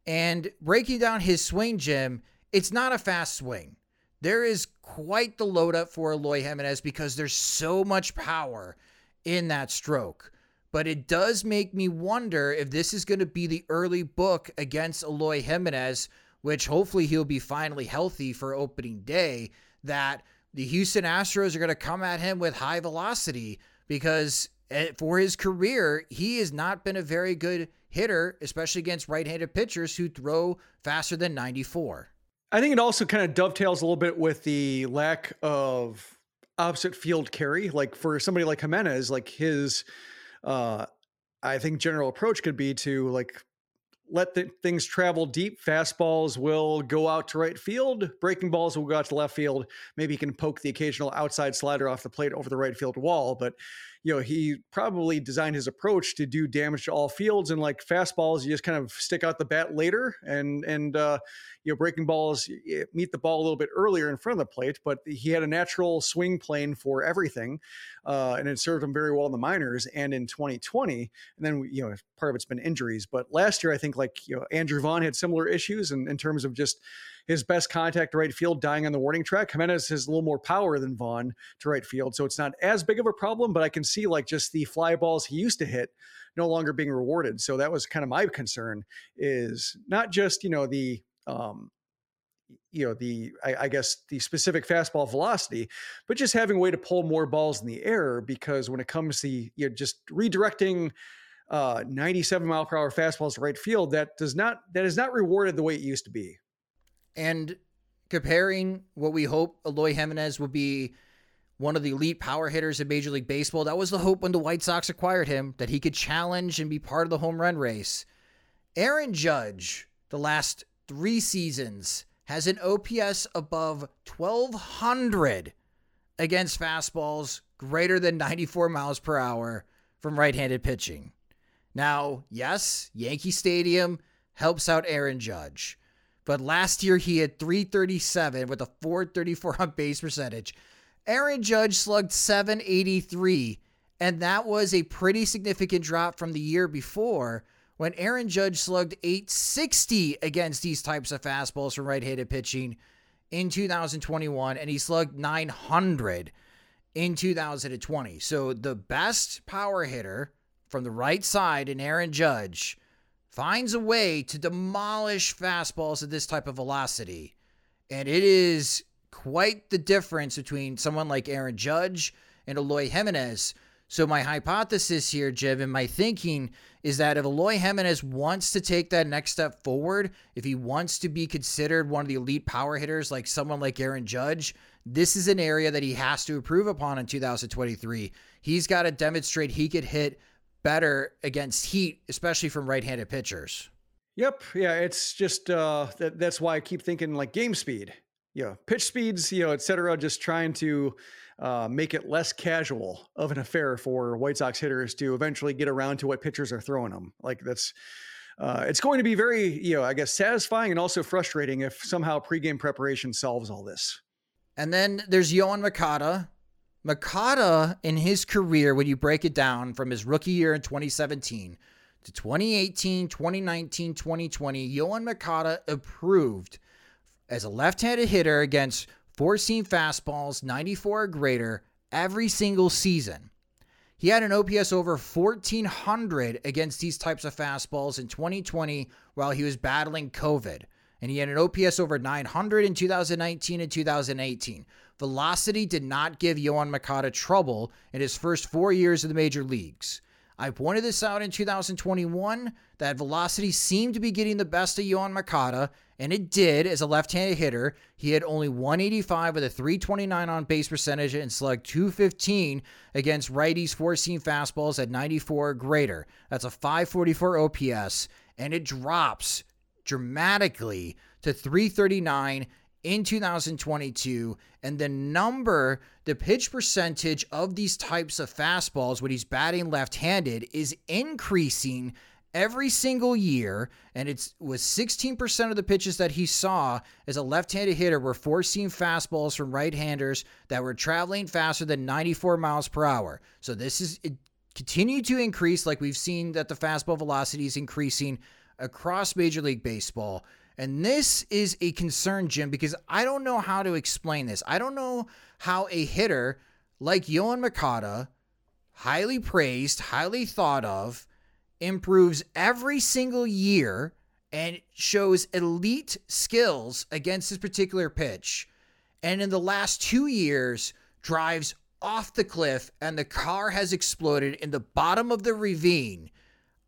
And breaking down his swing, Jim, it's not a fast swing. There is quite the load up for Eloy Jimenez because there's so much power in that stroke. But it does make me wonder if this is going to be the early book against Eloy Jimenez, which hopefully he'll be finally healthy for opening day, that the Houston Astros are going to come at him with high velocity because for his career, he has not been a very good hitter, especially against right-handed pitchers who throw faster than ninety-four. I think it also kind of dovetails a little bit with the lack of opposite field carry. Like for somebody like Jimenez, like his, uh, I think general approach could be to like, let the things travel deep. Fastballs will go out to right field. Breaking balls will go out to left field. Maybe you can poke the occasional outside slider off the plate over the right field wall. But you know, he probably designed his approach to do damage to all fields, and like fastballs, you just kind of stick out the bat later, and, and uh, you know, breaking balls, meet the ball a little bit earlier in front of the plate, but he had a natural swing plane for everything, uh, and it served him very well in the minors and in twenty twenty. And then, you know, part of it's been injuries, but last year, I think like, you know, Andrew Vaughn had similar issues in, in terms of just his best contact to right field dying on the warning track. Jimenez has a little more power than Vaughn to right field, so it's not as big of a problem, but I can see like just the fly balls he used to hit no longer being rewarded. So that was kind of my concern, is not just, you know, the, um, you know, the, I, I guess the specific fastball velocity, but just having a way to pull more balls in the air, because when it comes to, you know, just redirecting uh, ninety-seven mile per hour fastballs to right field, that does not, that is not rewarded the way it used to be. And comparing what we hope Eloy Jimenez would be, one of the elite power hitters in Major League Baseball, that was the hope when the White Sox acquired him, that he could challenge and be part of the home run race. Aaron Judge, the last three seasons, has an O P S above twelve hundred against fastballs greater than ninety-four miles per hour from right-handed pitching. Now, yes, Yankee Stadium helps out Aaron Judge, but last year he had three thirty-seven with a four thirty-four on-base percentage. Aaron Judge slugged seven eighty-three, and that was a pretty significant drop from the year before, when Aaron Judge slugged eight sixty against these types of fastballs from right-handed pitching in two thousand twenty-one, and he slugged nine hundred in two thousand twenty. So the best power hitter from the right side in Aaron Judge finds a way to demolish fastballs at this type of velocity, and it is quite the difference between someone like Aaron Judge and Eloy Jimenez. So my hypothesis here, Jim, and my thinking is that if Eloy Jimenez wants to take that next step forward, if he wants to be considered one of the elite power hitters like someone like Aaron Judge, this is an area that he has to improve upon in two thousand twenty-three. He's got to demonstrate he could hit better against heat, especially from right-handed pitchers. Yep. Yeah, it's just uh, that, that's why I keep thinking like game speed. You know, pitch speeds, you know, et cetera, just trying to uh, make it less casual of an affair for White Sox hitters to eventually get around to what pitchers are throwing them. Like that's, uh, it's going to be very, you know, I guess satisfying and also frustrating if somehow pregame preparation solves all this. And then there's Yoán Moncada. Moncada in his career, when you break it down from his rookie year in twenty seventeen to twenty eighteen, twenty nineteen, twenty twenty, Yoán Moncada improved as a left-handed hitter against four seam fastballs, ninety-four or greater, every single season. He had an O P S over fourteen hundred against these types of fastballs in twenty twenty while he was battling COVID. And he had an O P S over nine hundred in two thousand nineteen and two thousand eighteen. Velocity did not give Yoán Moncada trouble in his first four years of the major leagues. I pointed this out in two thousand twenty-one, that velocity seemed to be getting the best of Yoán Moncada, and it did as a left-handed hitter. He had only one eighty-five with a three twenty-nine on-base percentage and slugged two fifteen against righties' four-seam fastballs at ninety-four or greater. That's a five forty-four O P S, and it drops dramatically to three thirty-nine in two thousand twenty-two, and the number, the pitch percentage of these types of fastballs when he's batting left-handed is increasing every single year, and it was sixteen percent of the pitches that he saw as a left-handed hitter were four-seam fastballs from right-handers that were traveling faster than ninety-four miles per hour. So this is it continued to increase, like we've seen that the fastball velocity is increasing across Major League Baseball. And this is a concern, Jim, because I don't know how to explain this. I don't know how a hitter like Yoán Moncada, highly praised, highly thought of, improves every single year and shows elite skills against his particular pitch, and in the last two years drives off the cliff and the car has exploded in the bottom of the ravine.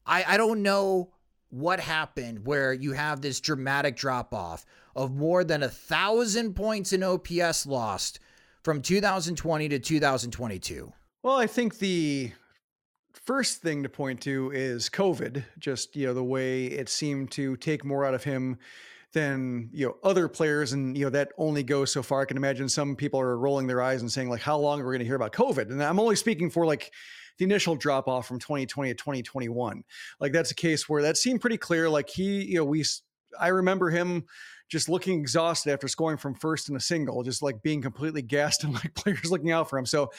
I, I don't know what happened where you have this dramatic drop-off of more than a thousand points in O P S lost from two thousand twenty to two thousand twenty-two. Well, I think the first thing to point to is COVID, just, you know, the way it seemed to take more out of him than, you know, other players. And, you know, that only goes so far. I can imagine some people are rolling their eyes and saying like, how long are we going to hear about COVID? And I'm only speaking for like the initial drop off from twenty twenty to twenty twenty-one. Like, that's a case where that seemed pretty clear. Like, he, you know, we, I remember him just looking exhausted after scoring from first in a single, just like being completely gassed and like players looking out for him. So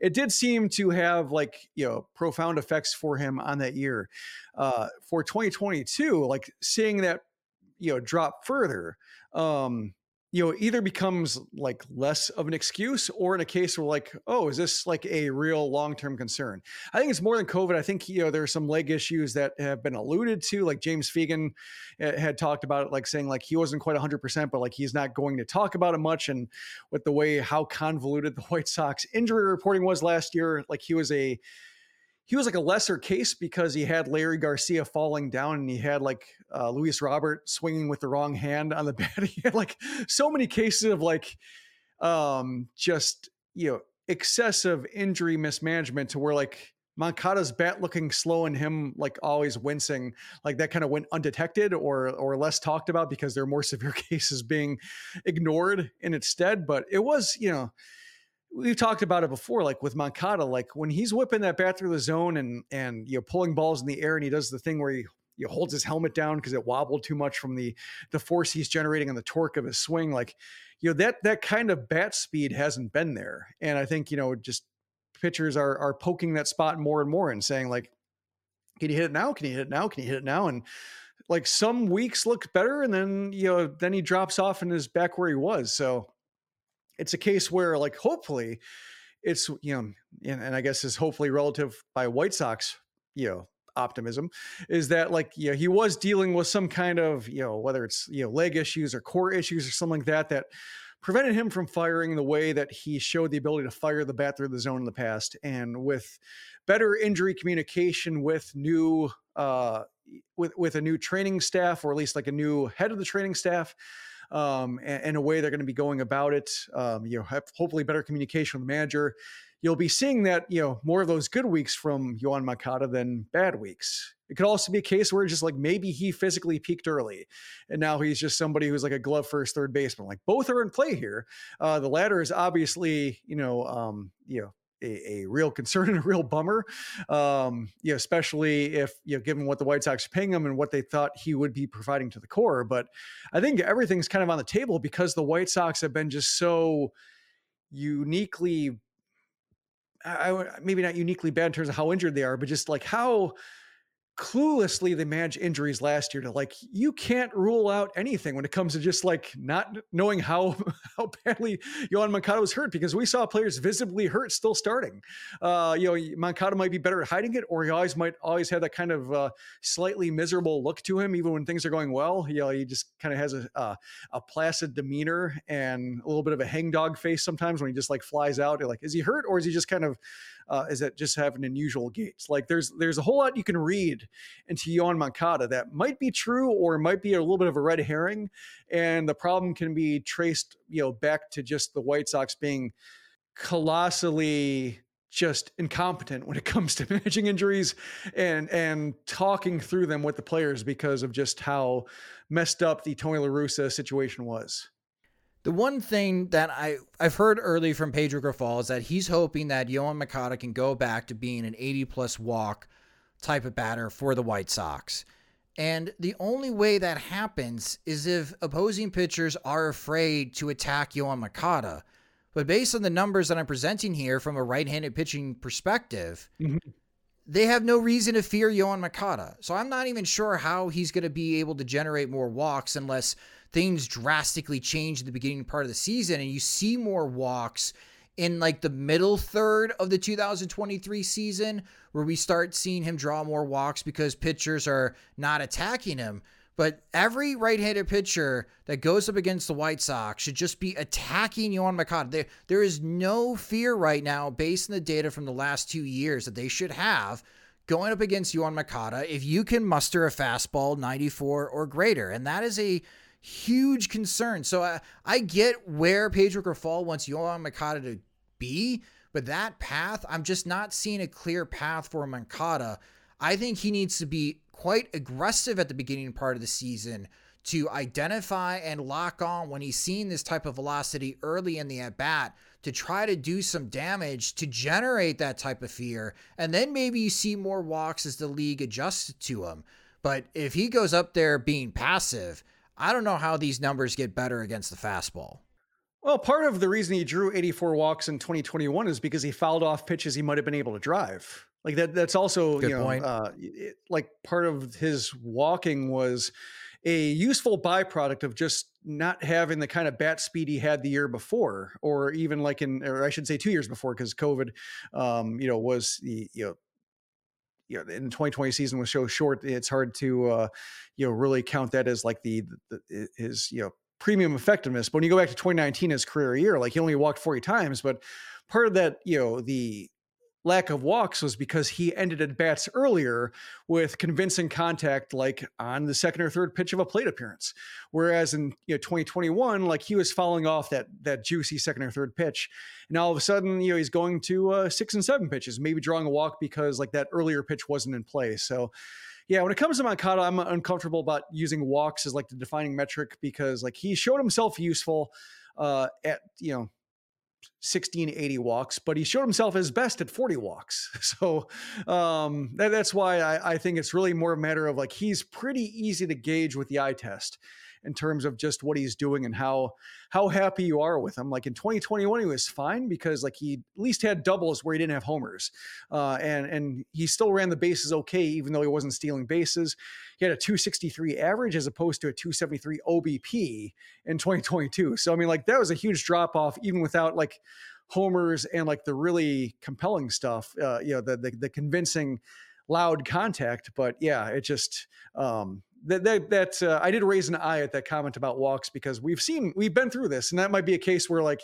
it did seem to have like, you know, profound effects for him on that year. Uh, for twenty twenty-two, like seeing that, you know, drop further, um, you know, either becomes like less of an excuse or in a case where like, oh, is this like a real long-term concern? I think it's more than COVID. I think, you know, there are some leg issues that have been alluded to. Like James Fegan had talked about it, like saying like he wasn't quite one hundred percent, but like he's not going to talk about it much. And with the way how convoluted the White Sox injury reporting was last year, like he was a, he was like a lesser case because he had Leury García falling down and he had like uh, Luis Robert swinging with the wrong hand on the bat. He had like so many cases of like um, just, you know, excessive injury mismanagement to where like Moncada's bat looking slow and him like always wincing, like that kind of went undetected or or less talked about because there are more severe cases being ignored in its stead. But it was, you know, we've talked about it before, like with Moncada, like when he's whipping that bat through the zone and, and, you know, pulling balls in the air and he does the thing where he, he holds his helmet down because it wobbled too much from the, the force he's generating on the torque of his swing. Like, you know, that, that kind of bat speed hasn't been there. And I think, you know, just pitchers are, are poking that spot more and more and saying like, can you hit it now? Can you hit it now? Can you hit it now? And like some weeks look better. And then, you know, then he drops off and is back where he was. So it's a case where like, hopefully it's, you know, and, and I guess is hopefully relative by White Sox, you know, optimism is that like, you know, he was dealing with some kind of, you know, whether it's, you know, leg issues or core issues or something like that, that prevented him from firing the way that he showed the ability to fire the bat through the zone in the past. And with better injury communication with new, uh, with, with a new training staff, or at least like a new head of the training staff, Um, and, and a way they're going to be going about it. Um, you know, have hopefully better communication with the manager. You'll be seeing that, you know, more of those good weeks from Yoán Moncada than bad weeks. It could also be a case where just like maybe he physically peaked early and now he's just somebody who's like a glove first third baseman. Like both are in play here. Uh, the latter is obviously, you know, um, you know, A, a real concern and a real bummer, um, you know, especially if, you know, given what the White Sox are paying him and what they thought he would be providing to the core. But I think everything's kind of on the table because the White Sox have been just so uniquely, I, I maybe not uniquely bad in terms of how injured they are, but just like how cluelessly they managed injuries last year to like, you can't rule out anything when it comes to just like not knowing how, how badly Yoán Moncada was hurt, because we saw players visibly hurt still starting. Uh, you know, Moncada might be better at hiding it, or he always might always have that kind of uh, slightly miserable look to him, even when things are going well. You know, he just kind of has a, uh, a placid demeanor and a little bit of a hangdog face sometimes when he just like flies out. You're like, is he hurt, or is he just kind of, uh, is it just have an unusual gait? Like there's, there's a whole lot you can read into Yoán Moncada that might be true or might be a little bit of a red herring, and the problem can be traced, you know, back to just the White Sox being colossally just incompetent when it comes to managing injuries and and talking through them with the players because of just how messed up the Tony La Russa situation was. The one thing that I, I've heard early from Pedro Grifol is that he's hoping that Yoán Moncada can go back to being an eighty-plus walk type of batter for the White Sox. And the only way that happens is if opposing pitchers are afraid to attack Yoán Moncada. But based on the numbers that I'm presenting here from a right-handed pitching perspective, mm-hmm. they have no reason to fear Yoán Moncada. So I'm not even sure how he's going to be able to generate more walks unless things drastically change at the beginning part of the season and you see more walks in like the middle third of the two thousand twenty-three season, where we start seeing him draw more walks because pitchers are not attacking him. But every right-handed pitcher that goes up against the White Sox should just be attacking Yoán Moncada. There, there is no fear right now based on the data from the last two years that they should have going up against Yoán Moncada if you can muster a fastball ninety-four or greater. And that is a huge concern. So I, I get where Pedro Grifol wants Yoán Moncada to be, but that path, I'm just not seeing a clear path for Moncada. I think he needs to be quite aggressive at the beginning part of the season to identify and lock on when he's seeing this type of velocity early in the at-bat to try to do some damage to generate that type of fear. And then maybe you see more walks as the league adjusts to him. But if he goes up there being passive, I don't know how these numbers get better against the fastball. Well, part of the reason he drew eighty-four walks in twenty twenty-one is because he fouled off pitches he might have been able to drive. Like that. That's also, Good you know, uh, it, like part of his walking was a useful byproduct of just not having the kind of bat speed he had the year before, or even like in, or I should say two years before, because COVID, um, you know, was the, you know, you know, in the twenty twenty season was so short, it's hard to, uh, you know, really count that as like the, the his, you know, premium effectiveness. But when you go back to twenty nineteen, his career year, like he only walked forty times, but part of that, you know, the lack of walks was because he ended at bats earlier with convincing contact, like on the second or third pitch of a plate appearance. Whereas in you know, twenty twenty-one, like he was fouling off that, that juicy second or third pitch. And all of a sudden, you know, he's going to uh, six and seven pitches, maybe drawing a walk because like that earlier pitch wasn't in play. So yeah, when it comes to Moncada, I'm uncomfortable about using walks as like the defining metric, because like he showed himself useful uh, at, you know, sixteen eighty walks, but he showed himself his best at forty walks. So um, that, that's why I, I think it's really more a matter of like, he's pretty easy to gauge with the eye test in terms of just what he's doing and how, how happy you are with him. Like in twenty twenty-one, he was fine because like he at least had doubles where he didn't have homers. Uh, and, and he still ran the bases okay, even though he wasn't stealing bases. He had a two sixty-three average as opposed to a two seventy-three O B P in twenty twenty-two. So, I mean, like that was a huge drop off, even without like homers and like the really compelling stuff, uh, you know, the, the, the convincing loud contact. But yeah, it just, um, That that, that uh, I did raise an eye at that comment about walks, because we've seen we've been through this, and that might be a case where like,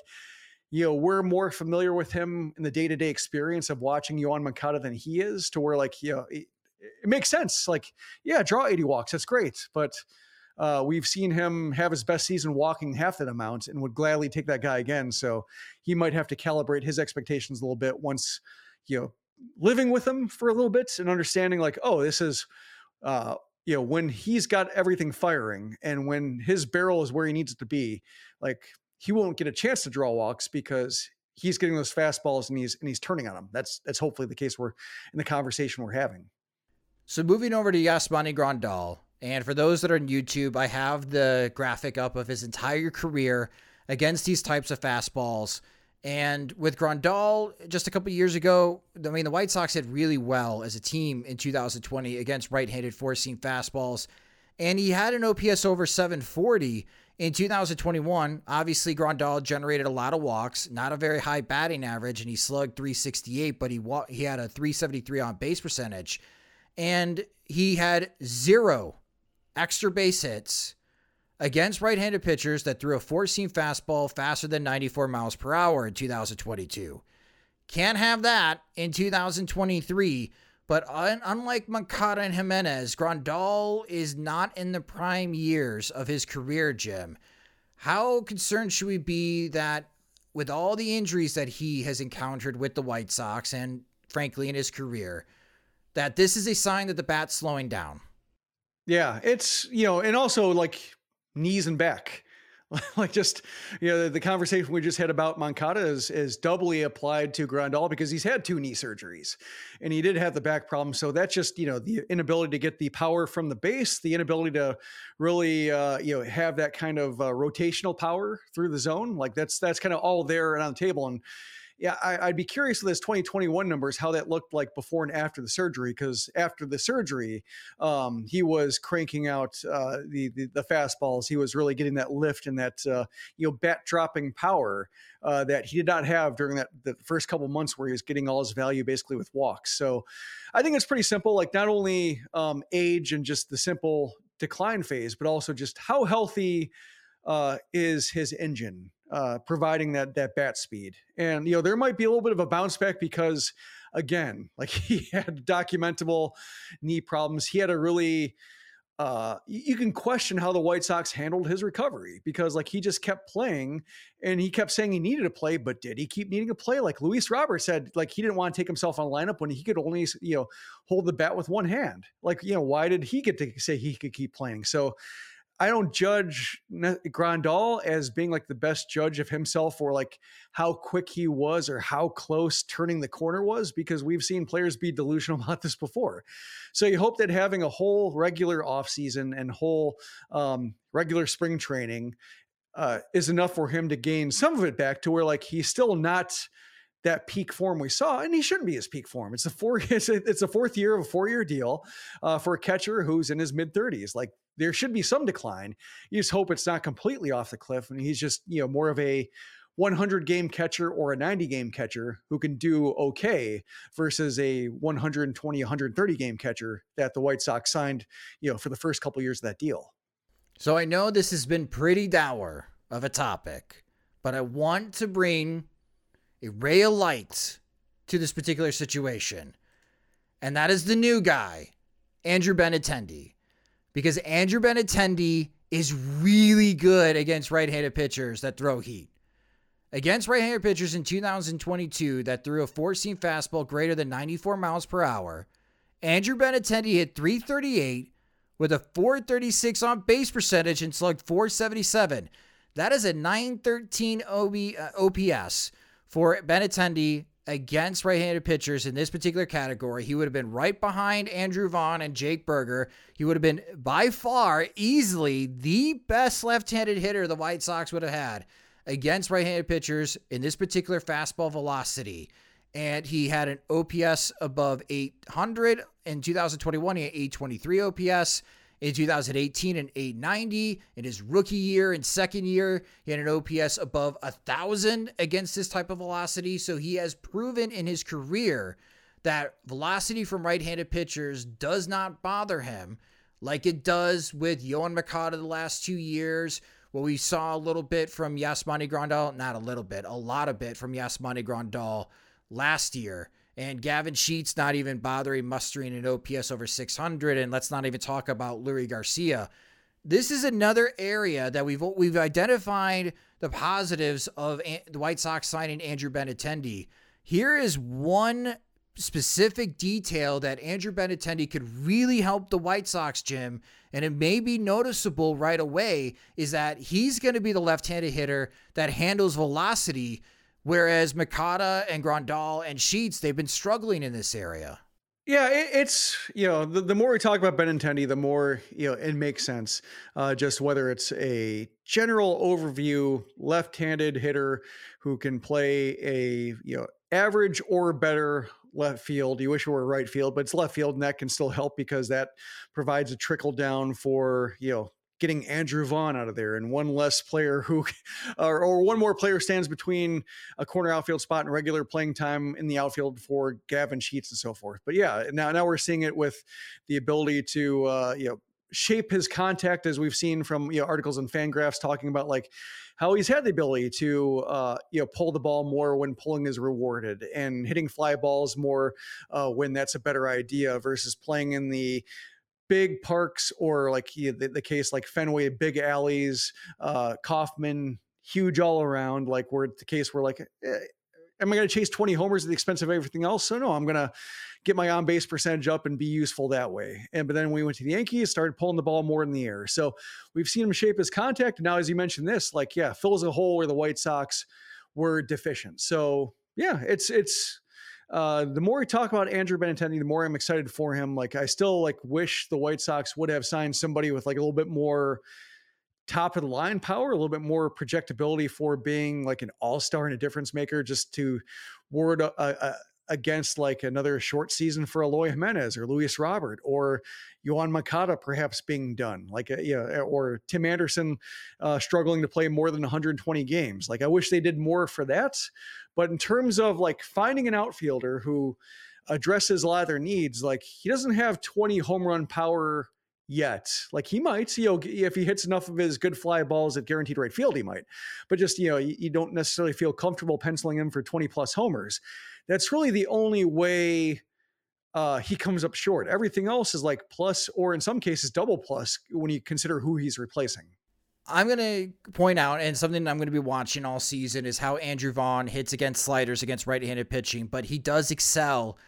you know, we're more familiar with him in the day to day experience of watching Yoán Moncada than he is, to where like, you know, it, it makes sense. Like, yeah, draw eighty walks, that's great, but uh, we've seen him have his best season walking half that amount, and would gladly take that guy again. So he might have to calibrate his expectations a little bit once, you know, living with him for a little bit and understanding like, oh, this is. Uh, You know, when he's got everything firing and when his barrel is where he needs it to be, like he won't get a chance to draw walks because he's getting those fastballs and he's and he's turning on them. That's that's hopefully the case we're in the conversation we're having. So moving over to Yasmani Grandal, and for those that are on YouTube, I have the graphic up of his entire career against these types of fastballs. And with Grandal, just a couple of years ago, I mean, the White Sox did really well as a team in two thousand twenty against right-handed four-seam fastballs. And he had an O P S over seven forty in two thousand twenty-one. Obviously, Grandal generated a lot of walks, not a very high batting average, and he slugged three sixty-eight, but he wa- he had a three seventy-three on-base percentage. And he had zero extra base hits against right-handed pitchers that threw a four-seam fastball faster than ninety-four miles per hour in two thousand twenty-two. Can't have that in two thousand twenty-three, but un- unlike Moncada and Jimenez, Grandal is not in the prime years of his career, Jim. How concerned should we be that with all the injuries that he has encountered with the White Sox and, frankly, in his career, that this is a sign that the bat's slowing down? Yeah, it's, you know, and also, like, knees and back. Like just, you know, the, the conversation we just had about Moncada is, is doubly applied to Grandal because he's had two knee surgeries and he did have the back problem. So that's just, you know, the inability to get the power from the base, the inability to really, uh, you know, have that kind of uh, rotational power through the zone. Like that's, that's kind of all there and on the table. And yeah, I, I'd be curious with his twenty twenty-one numbers, how that looked like before and after the surgery. Because after the surgery, um, he was cranking out uh, the, the the fastballs. He was really getting that lift and that uh, you know bat dropping power uh, that he did not have during that the first couple months where he was getting all his value basically with walks. So I think it's pretty simple. Like not only um, age and just the simple decline phase, but also just how healthy uh, is his engine, uh, providing that, that bat speed. And, you know, there might be a little bit of a bounce back because again, like he had documentable knee problems. He had a really, uh, you can question how the White Sox handled his recovery because like he just kept playing and he kept saying he needed to play, but did he keep needing to play? Like Luis Robert said, like he didn't want to take himself on lineup when he could only, you know, hold the bat with one hand. Like, you know, why did he get to say he could keep playing? So, I don't judge Grandal as being like the best judge of himself or like how quick he was or how close turning the corner was, because we've seen players be delusional about this before. So you hope that having a whole regular offseason and whole um, regular spring training uh, is enough for him to gain some of it back to where like he's still not that peak form we saw, and he shouldn't be his peak form. It's a four, it's a, it's a fourth year of a four-year deal uh, for a catcher who's in his mid-thirties. Like, there should be some decline. You just hope it's not completely off the cliff and he's just, you know, more of a one hundred game catcher or a ninety game catcher who can do okay versus a one twenty, one thirty game catcher that the White Sox signed, you know, for the first couple of years of that deal. So I know this has been pretty dour of a topic, but I want to bring a ray of light to this particular situation. And that is the new guy, Andrew Benintendi. Because Andrew Benintendi is really good against right-handed pitchers that throw heat. Against right-handed pitchers in two thousand twenty-two that threw a four-seam fastball greater than ninety-four miles per hour, Andrew Benintendi hit three thirty-eight with a four thirty-six on-base percentage and slugged four seventy-seven. That is a nine thirteen O P S for Benintendi against right-handed pitchers in this particular category. He would have been right behind Andrew Vaughn and Jake Burger. He would have been by far easily the best left-handed hitter the White Sox would have had against right-handed pitchers in this particular fastball velocity. And he had an O P S above eight hundred in two thousand twenty-one. He had eight twenty-three O P S. In two thousand eighteen, an eight ninety. In his rookie year and second year, he had an O P S above one thousand against this type of velocity. So he has proven in his career that velocity from right-handed pitchers does not bother him like it does with Yoán Moncada the last two years, what we saw a little bit from Yasmani Grandal, not a little bit, a lot of bit from Yasmani Grandal last year. And Gavin Sheets not even bothering mustering an O P S over six hundred. And let's not even talk about Leury García. This is another area that we've we've identified the positives of the White Sox signing Andrew Benintendi. Here is one specific detail that Andrew Benintendi could really help the White Sox, Jim, and it may be noticeable right away, is that he's going to be the left-handed hitter that handles velocity. Whereas Moncada and Grandal and Sheets, they've been struggling in this area. Yeah, it, it's, you know, the, the more we talk about Benintendi, the more, you know, it makes sense. Uh, just whether it's a general overview, left-handed hitter who can play a, you know, average or better left field. You wish it were right field, but it's left field, and that can still help because that provides a trickle down for, you know, getting Andrew Vaughn out of there and one less player who, or, or one more player stands between a corner outfield spot and regular playing time in the outfield for Gavin Sheets and so forth. But yeah, now, now we're seeing it with the ability to, uh, you know, shape his contact, as we've seen from, you know, articles and fan graphs talking about like how he's had the ability to, uh, you know, pull the ball more when pulling is rewarded and hitting fly balls more uh, when that's a better idea versus playing in the big parks or like the, the case like Fenway, big alleys, uh, Kaufman, huge all around, like we're the case where like, eh, am I going to chase twenty homers at the expense of everything else? So no, I'm going to get my on base percentage up and be useful that way. And, but then we went to the Yankees, started pulling the ball more in the air. So we've seen him shape his contact. And now, as you mentioned this, like, yeah, fills a hole where the White Sox were deficient. So yeah, it's, it's, Uh, the more we talk about Andrew Benintendi, the more I'm excited for him. Like, I still like wish the White Sox would have signed somebody with like a little bit more top of the line power, a little bit more projectability for being like an all-star and a difference maker, just to ward uh, uh, against like another short season for Eloy Jimenez or Luis Robert or Yoán Moncada perhaps being done, like, uh, yeah, or Tim Anderson uh, struggling to play more than one hundred twenty games. Like, I wish they did more for that. But in terms of like finding an outfielder who addresses a lot of their needs, like, he doesn't have twenty home run power yet. Like, he might, you know, if he hits enough of his good fly balls at guaranteed right field, he might, but just, you know, you, you don't necessarily feel comfortable penciling him for twenty plus homers. That's really the only way uh, he comes up short. Everything else is like plus, or in some cases double plus when you consider who he's replacing. I'm going to point out, and something I'm going to be watching all season, is how Andrew Vaughn hits against sliders against right-handed pitching, but he does excel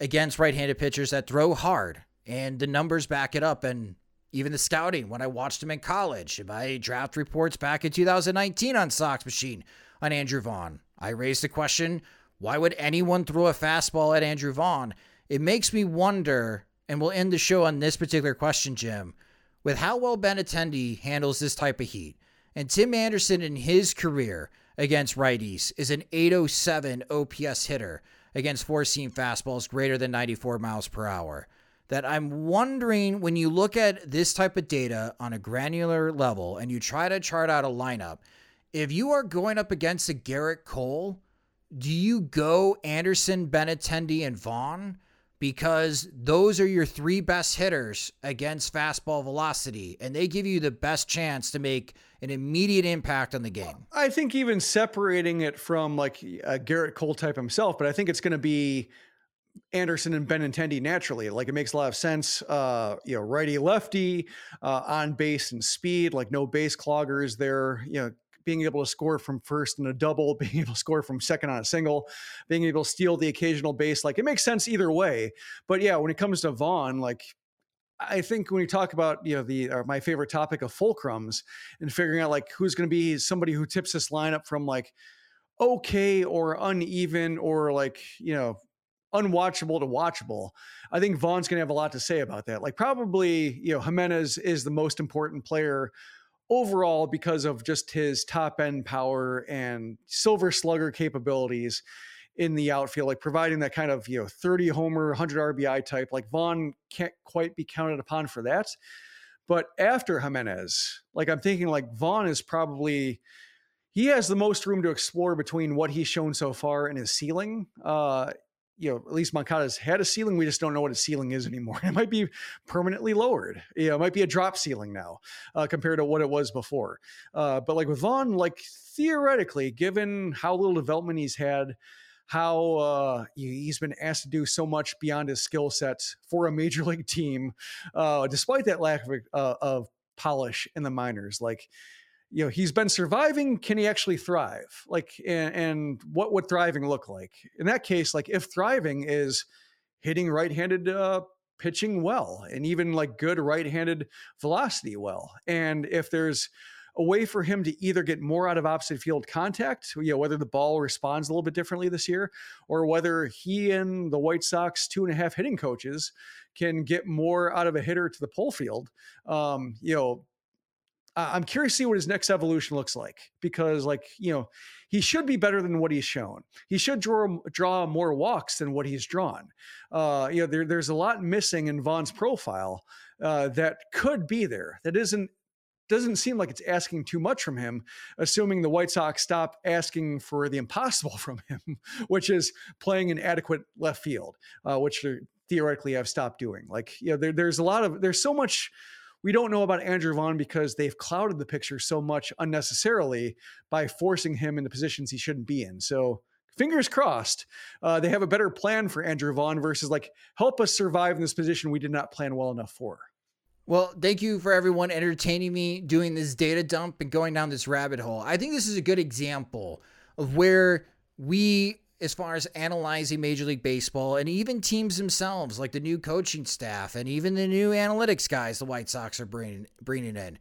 against right-handed pitchers that throw hard, and the numbers back it up. And even the scouting when I watched him in college, in my draft reports back in two thousand nineteen on Sox Machine on Andrew Vaughn, I raised the question, why would anyone throw a fastball at Andrew Vaughn? It makes me wonder, and we'll end the show on this particular question, Jim, with how well Benintendi handles this type of heat. And Tim Anderson in his career against righties is an eight oh seven O P S hitter against four-seam fastballs greater than ninety-four miles per hour. That I'm wondering, when you look at this type of data on a granular level and you try to chart out a lineup, if you are going up against a Garrett Cole, do you go Anderson, Benintendi, and Vaughn? Because those are your three best hitters against fastball velocity, and they give you the best chance to make an immediate impact on the game. I think even separating it from like a Garrett Cole type himself, but I think it's going to be Anderson and Benintendi naturally. Like, it makes a lot of sense. Uh, you know, righty, lefty, uh, on base and speed, like no base cloggers there, you know, being able to score from first in a double, being able to score from second on a single, being able to steal the occasional base. Like, it makes sense either way. But yeah, when it comes to Vaughn, like, I think when you talk about, you know, the, or my favorite topic of fulcrums and figuring out like who's going to be somebody who tips this lineup from like okay or uneven or like, you know, unwatchable to watchable, I think Vaughn's going to have a lot to say about that. Like, probably, you know, Jimenez is the most important player overall because of just his top end power and silver slugger capabilities in the outfield, like providing that kind of, you know, thirty homer, one hundred R B I type. Like, Vaughn can't quite be counted upon for that. But after Jimenez, like, I'm thinking like Vaughn is probably, he has the most room to explore between what he's shown so far and his ceiling. Uh, you know, at least Moncada's had a ceiling. We just don't know what his ceiling is anymore. It might be permanently lowered. You know, it might be a drop ceiling now uh, compared to what it was before. Uh, but like with Vaughn, like theoretically, given how little development he's had, how uh, he's been asked to do so much beyond his skill set for a major league team, uh, despite that lack of, uh, of polish in the minors, like, you know, he's been surviving. Can he actually thrive? Like, and, and what would thriving look like in that case? Like, if thriving is hitting right-handed uh, pitching well, and even like good right-handed velocity well, and if there's a way for him to either get more out of opposite field contact, you know, whether the ball responds a little bit differently this year, or whether he and the White Sox two and a half hitting coaches can get more out of a hitter to the pole field, um, you know, I'm curious to see what his next evolution looks like, because like, you know, he should be better than what he's shown. He should draw, draw more walks than what he's drawn. Uh, you know, there, there's a lot missing in Vaughn's profile uh, that could be there. That isn't, doesn't seem like it's asking too much from him, assuming the White Sox stop asking for the impossible from him, which is playing an adequate left field, uh, which they theoretically I've stopped doing. Like, you know, there, there's a lot of, there's so much we don't know about Andrew Vaughn because they've clouded the picture so much unnecessarily by forcing him into positions he shouldn't be in. So fingers crossed, uh, they have a better plan for Andrew Vaughn versus like, help us survive in this position we did not plan well enough for. Well, thank you for everyone entertaining me doing this data dump and going down this rabbit hole. I think this is a good example of where we, as far as analyzing Major League Baseball and even teams themselves, like the new coaching staff and even the new analytics guys the White Sox are bringing, bringing in.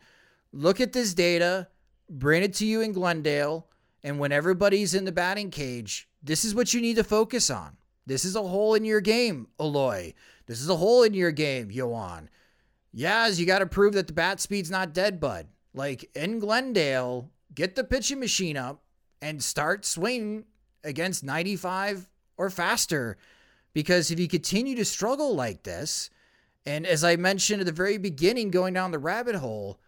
Look at this data, bring it to you in Glendale, and when everybody's in the batting cage, this is what you need to focus on. This is a hole in your game, Eloy. This is a hole in your game, Yoán. Yes, you got to prove that the bat speed's not dead, bud. Like, in Glendale, get the pitching machine up and start swinging against ninety-five or faster, because if you continue to struggle like this, and as I mentioned at the very beginning, going down the rabbit hole,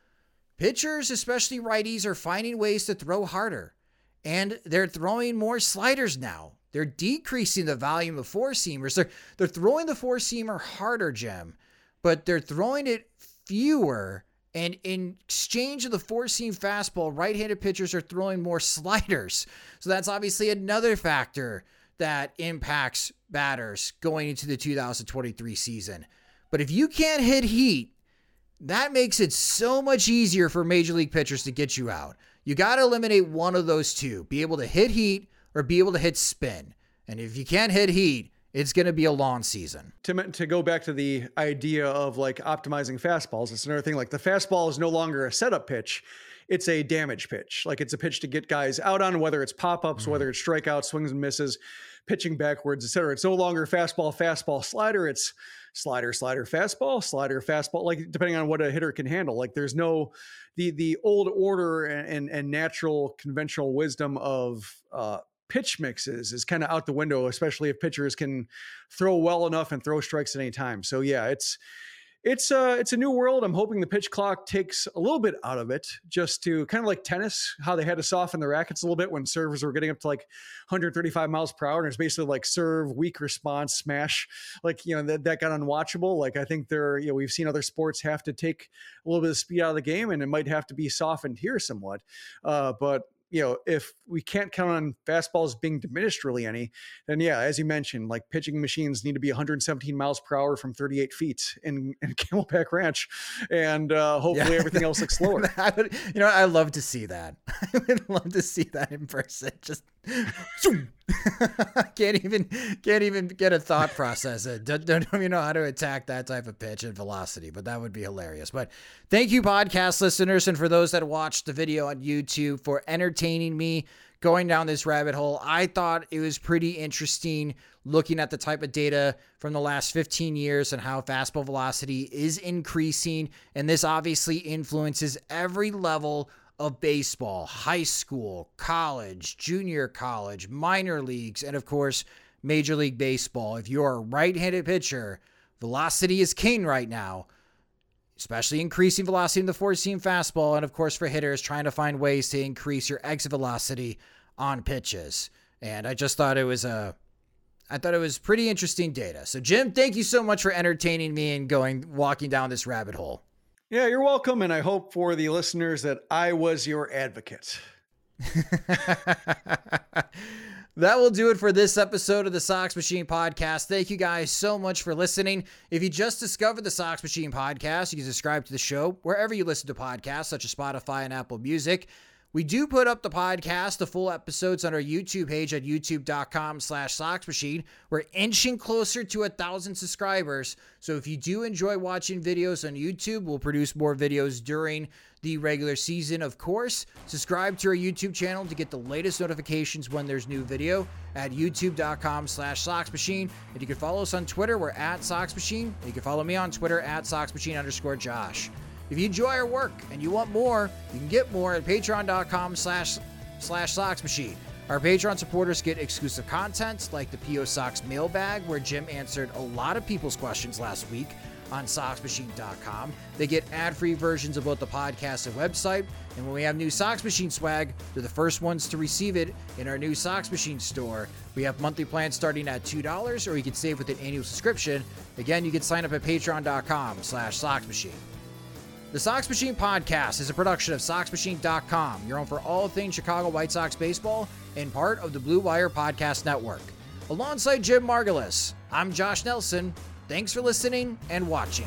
pitchers, especially righties, are finding ways to throw harder, and they're throwing more sliders now. They're decreasing the volume of four-seamers. They're, they're throwing the four-seamer harder, Jim, but they're throwing it fewer, and in exchange of the four-seam fastball, right-handed pitchers are throwing more sliders. So that's obviously another factor that impacts batters going into the two thousand twenty-three season. But if you can't hit heat, that makes it so much easier for Major League pitchers to get you out. You got to eliminate one of those two, be able to hit heat or be able to hit spin. And if you can't hit heat, it's going to be a long season. To, to go back to the idea of like optimizing fastballs, it's another thing. Like the fastball is no longer a setup pitch. It's a damage pitch. Like it's a pitch to get guys out on, whether it's pop-ups, mm-hmm. whether it's strikeouts, swings and misses, pitching backwards, et cetera. It's no longer fastball, fastball, slider. It's slider, slider, fastball, slider, fastball, like depending on what a hitter can handle. Like there's no, the, the old order and, and, and natural conventional wisdom of uh, pitch mixes is kind of out the window, especially if pitchers can throw well enough and throw strikes at any time. So yeah, it's, It's a, it's a new world. I'm hoping the pitch clock takes a little bit out of it, just to kind of like tennis, how they had to soften the rackets a little bit when servers were getting up to like one thirty-five miles per hour. And it's basically like serve, weak response, smash. Like, you know, that, that got unwatchable. Like I think there, you know, we've seen other sports have to take a little bit of speed out of the game, and it might have to be softened here somewhat. Uh, but you know, if we can't count on fastballs being diminished really any, then yeah, as you mentioned, like pitching machines need to be one seventeen miles per hour from thirty-eight feet in, in Camelback Ranch. And uh, hopefully yeah. everything else looks slower. I would, you know, I love to see that. I would love to see that in person. Just can't even, can't even get a thought process. I don't, don't even know how to attack that type of pitch and velocity, but that would be hilarious. But thank you, podcast listeners. And for those that watched the video on YouTube, for entertaining me going down this rabbit hole. I thought it was pretty interesting looking at the type of data from the last fifteen years and how fastball velocity is increasing. And this obviously influences every level of baseball, high school, college, junior college, minor leagues, and of course, Major League Baseball. If you're a right-handed pitcher, velocity is king right now, especially increasing velocity in the four-seam fastball. And of course, for hitters, trying to find ways to increase your exit velocity on pitches. And I just thought it was a, I thought it was pretty interesting data. So Jim, thank you so much for entertaining me and going, walking down this rabbit hole. Yeah, you're welcome. And I hope for the listeners that I was your advocate. That will do it for this episode of the Sox Machine Podcast. Thank you guys so much for listening. If you just discovered the Sox Machine Podcast, you can subscribe to the show wherever you listen to podcasts, such as Spotify and Apple Music. We do put up the podcast, the full episodes, on our YouTube page at youtube.com slash Sox Machine. We're inching closer to a thousand subscribers. So if you do enjoy watching videos on YouTube, we'll produce more videos during the regular season. Of course, subscribe to our YouTube channel to get the latest notifications when there's new video at youtube.com slash Sox Machine. And you can follow us on Twitter. We're at Sox Machine. You can follow me on Twitter at Sox Machine underscore Josh. If you enjoy our work and you want more, you can get more at patreon.com slash slash Sox Machine. Our Patreon supporters get exclusive content like the P O. Sox mailbag, where Jim answered a lot of people's questions last week on sox machine dot com. They get ad-free versions of both the podcast and website. And when we have new Sox Machine swag, they're the first ones to receive it in our new Sox Machine store. We have monthly plans starting at two dollars, or you can save with an annual subscription. Again, you can sign up at patreon.com slash Sox Machine. The Sox Machine Podcast is a production of sox machine dot com, your home for all things Chicago White Sox baseball, and part of the Blue Wire Podcast Network. Alongside Jim Margulis, I'm Josh Nelson. Thanks for listening and watching.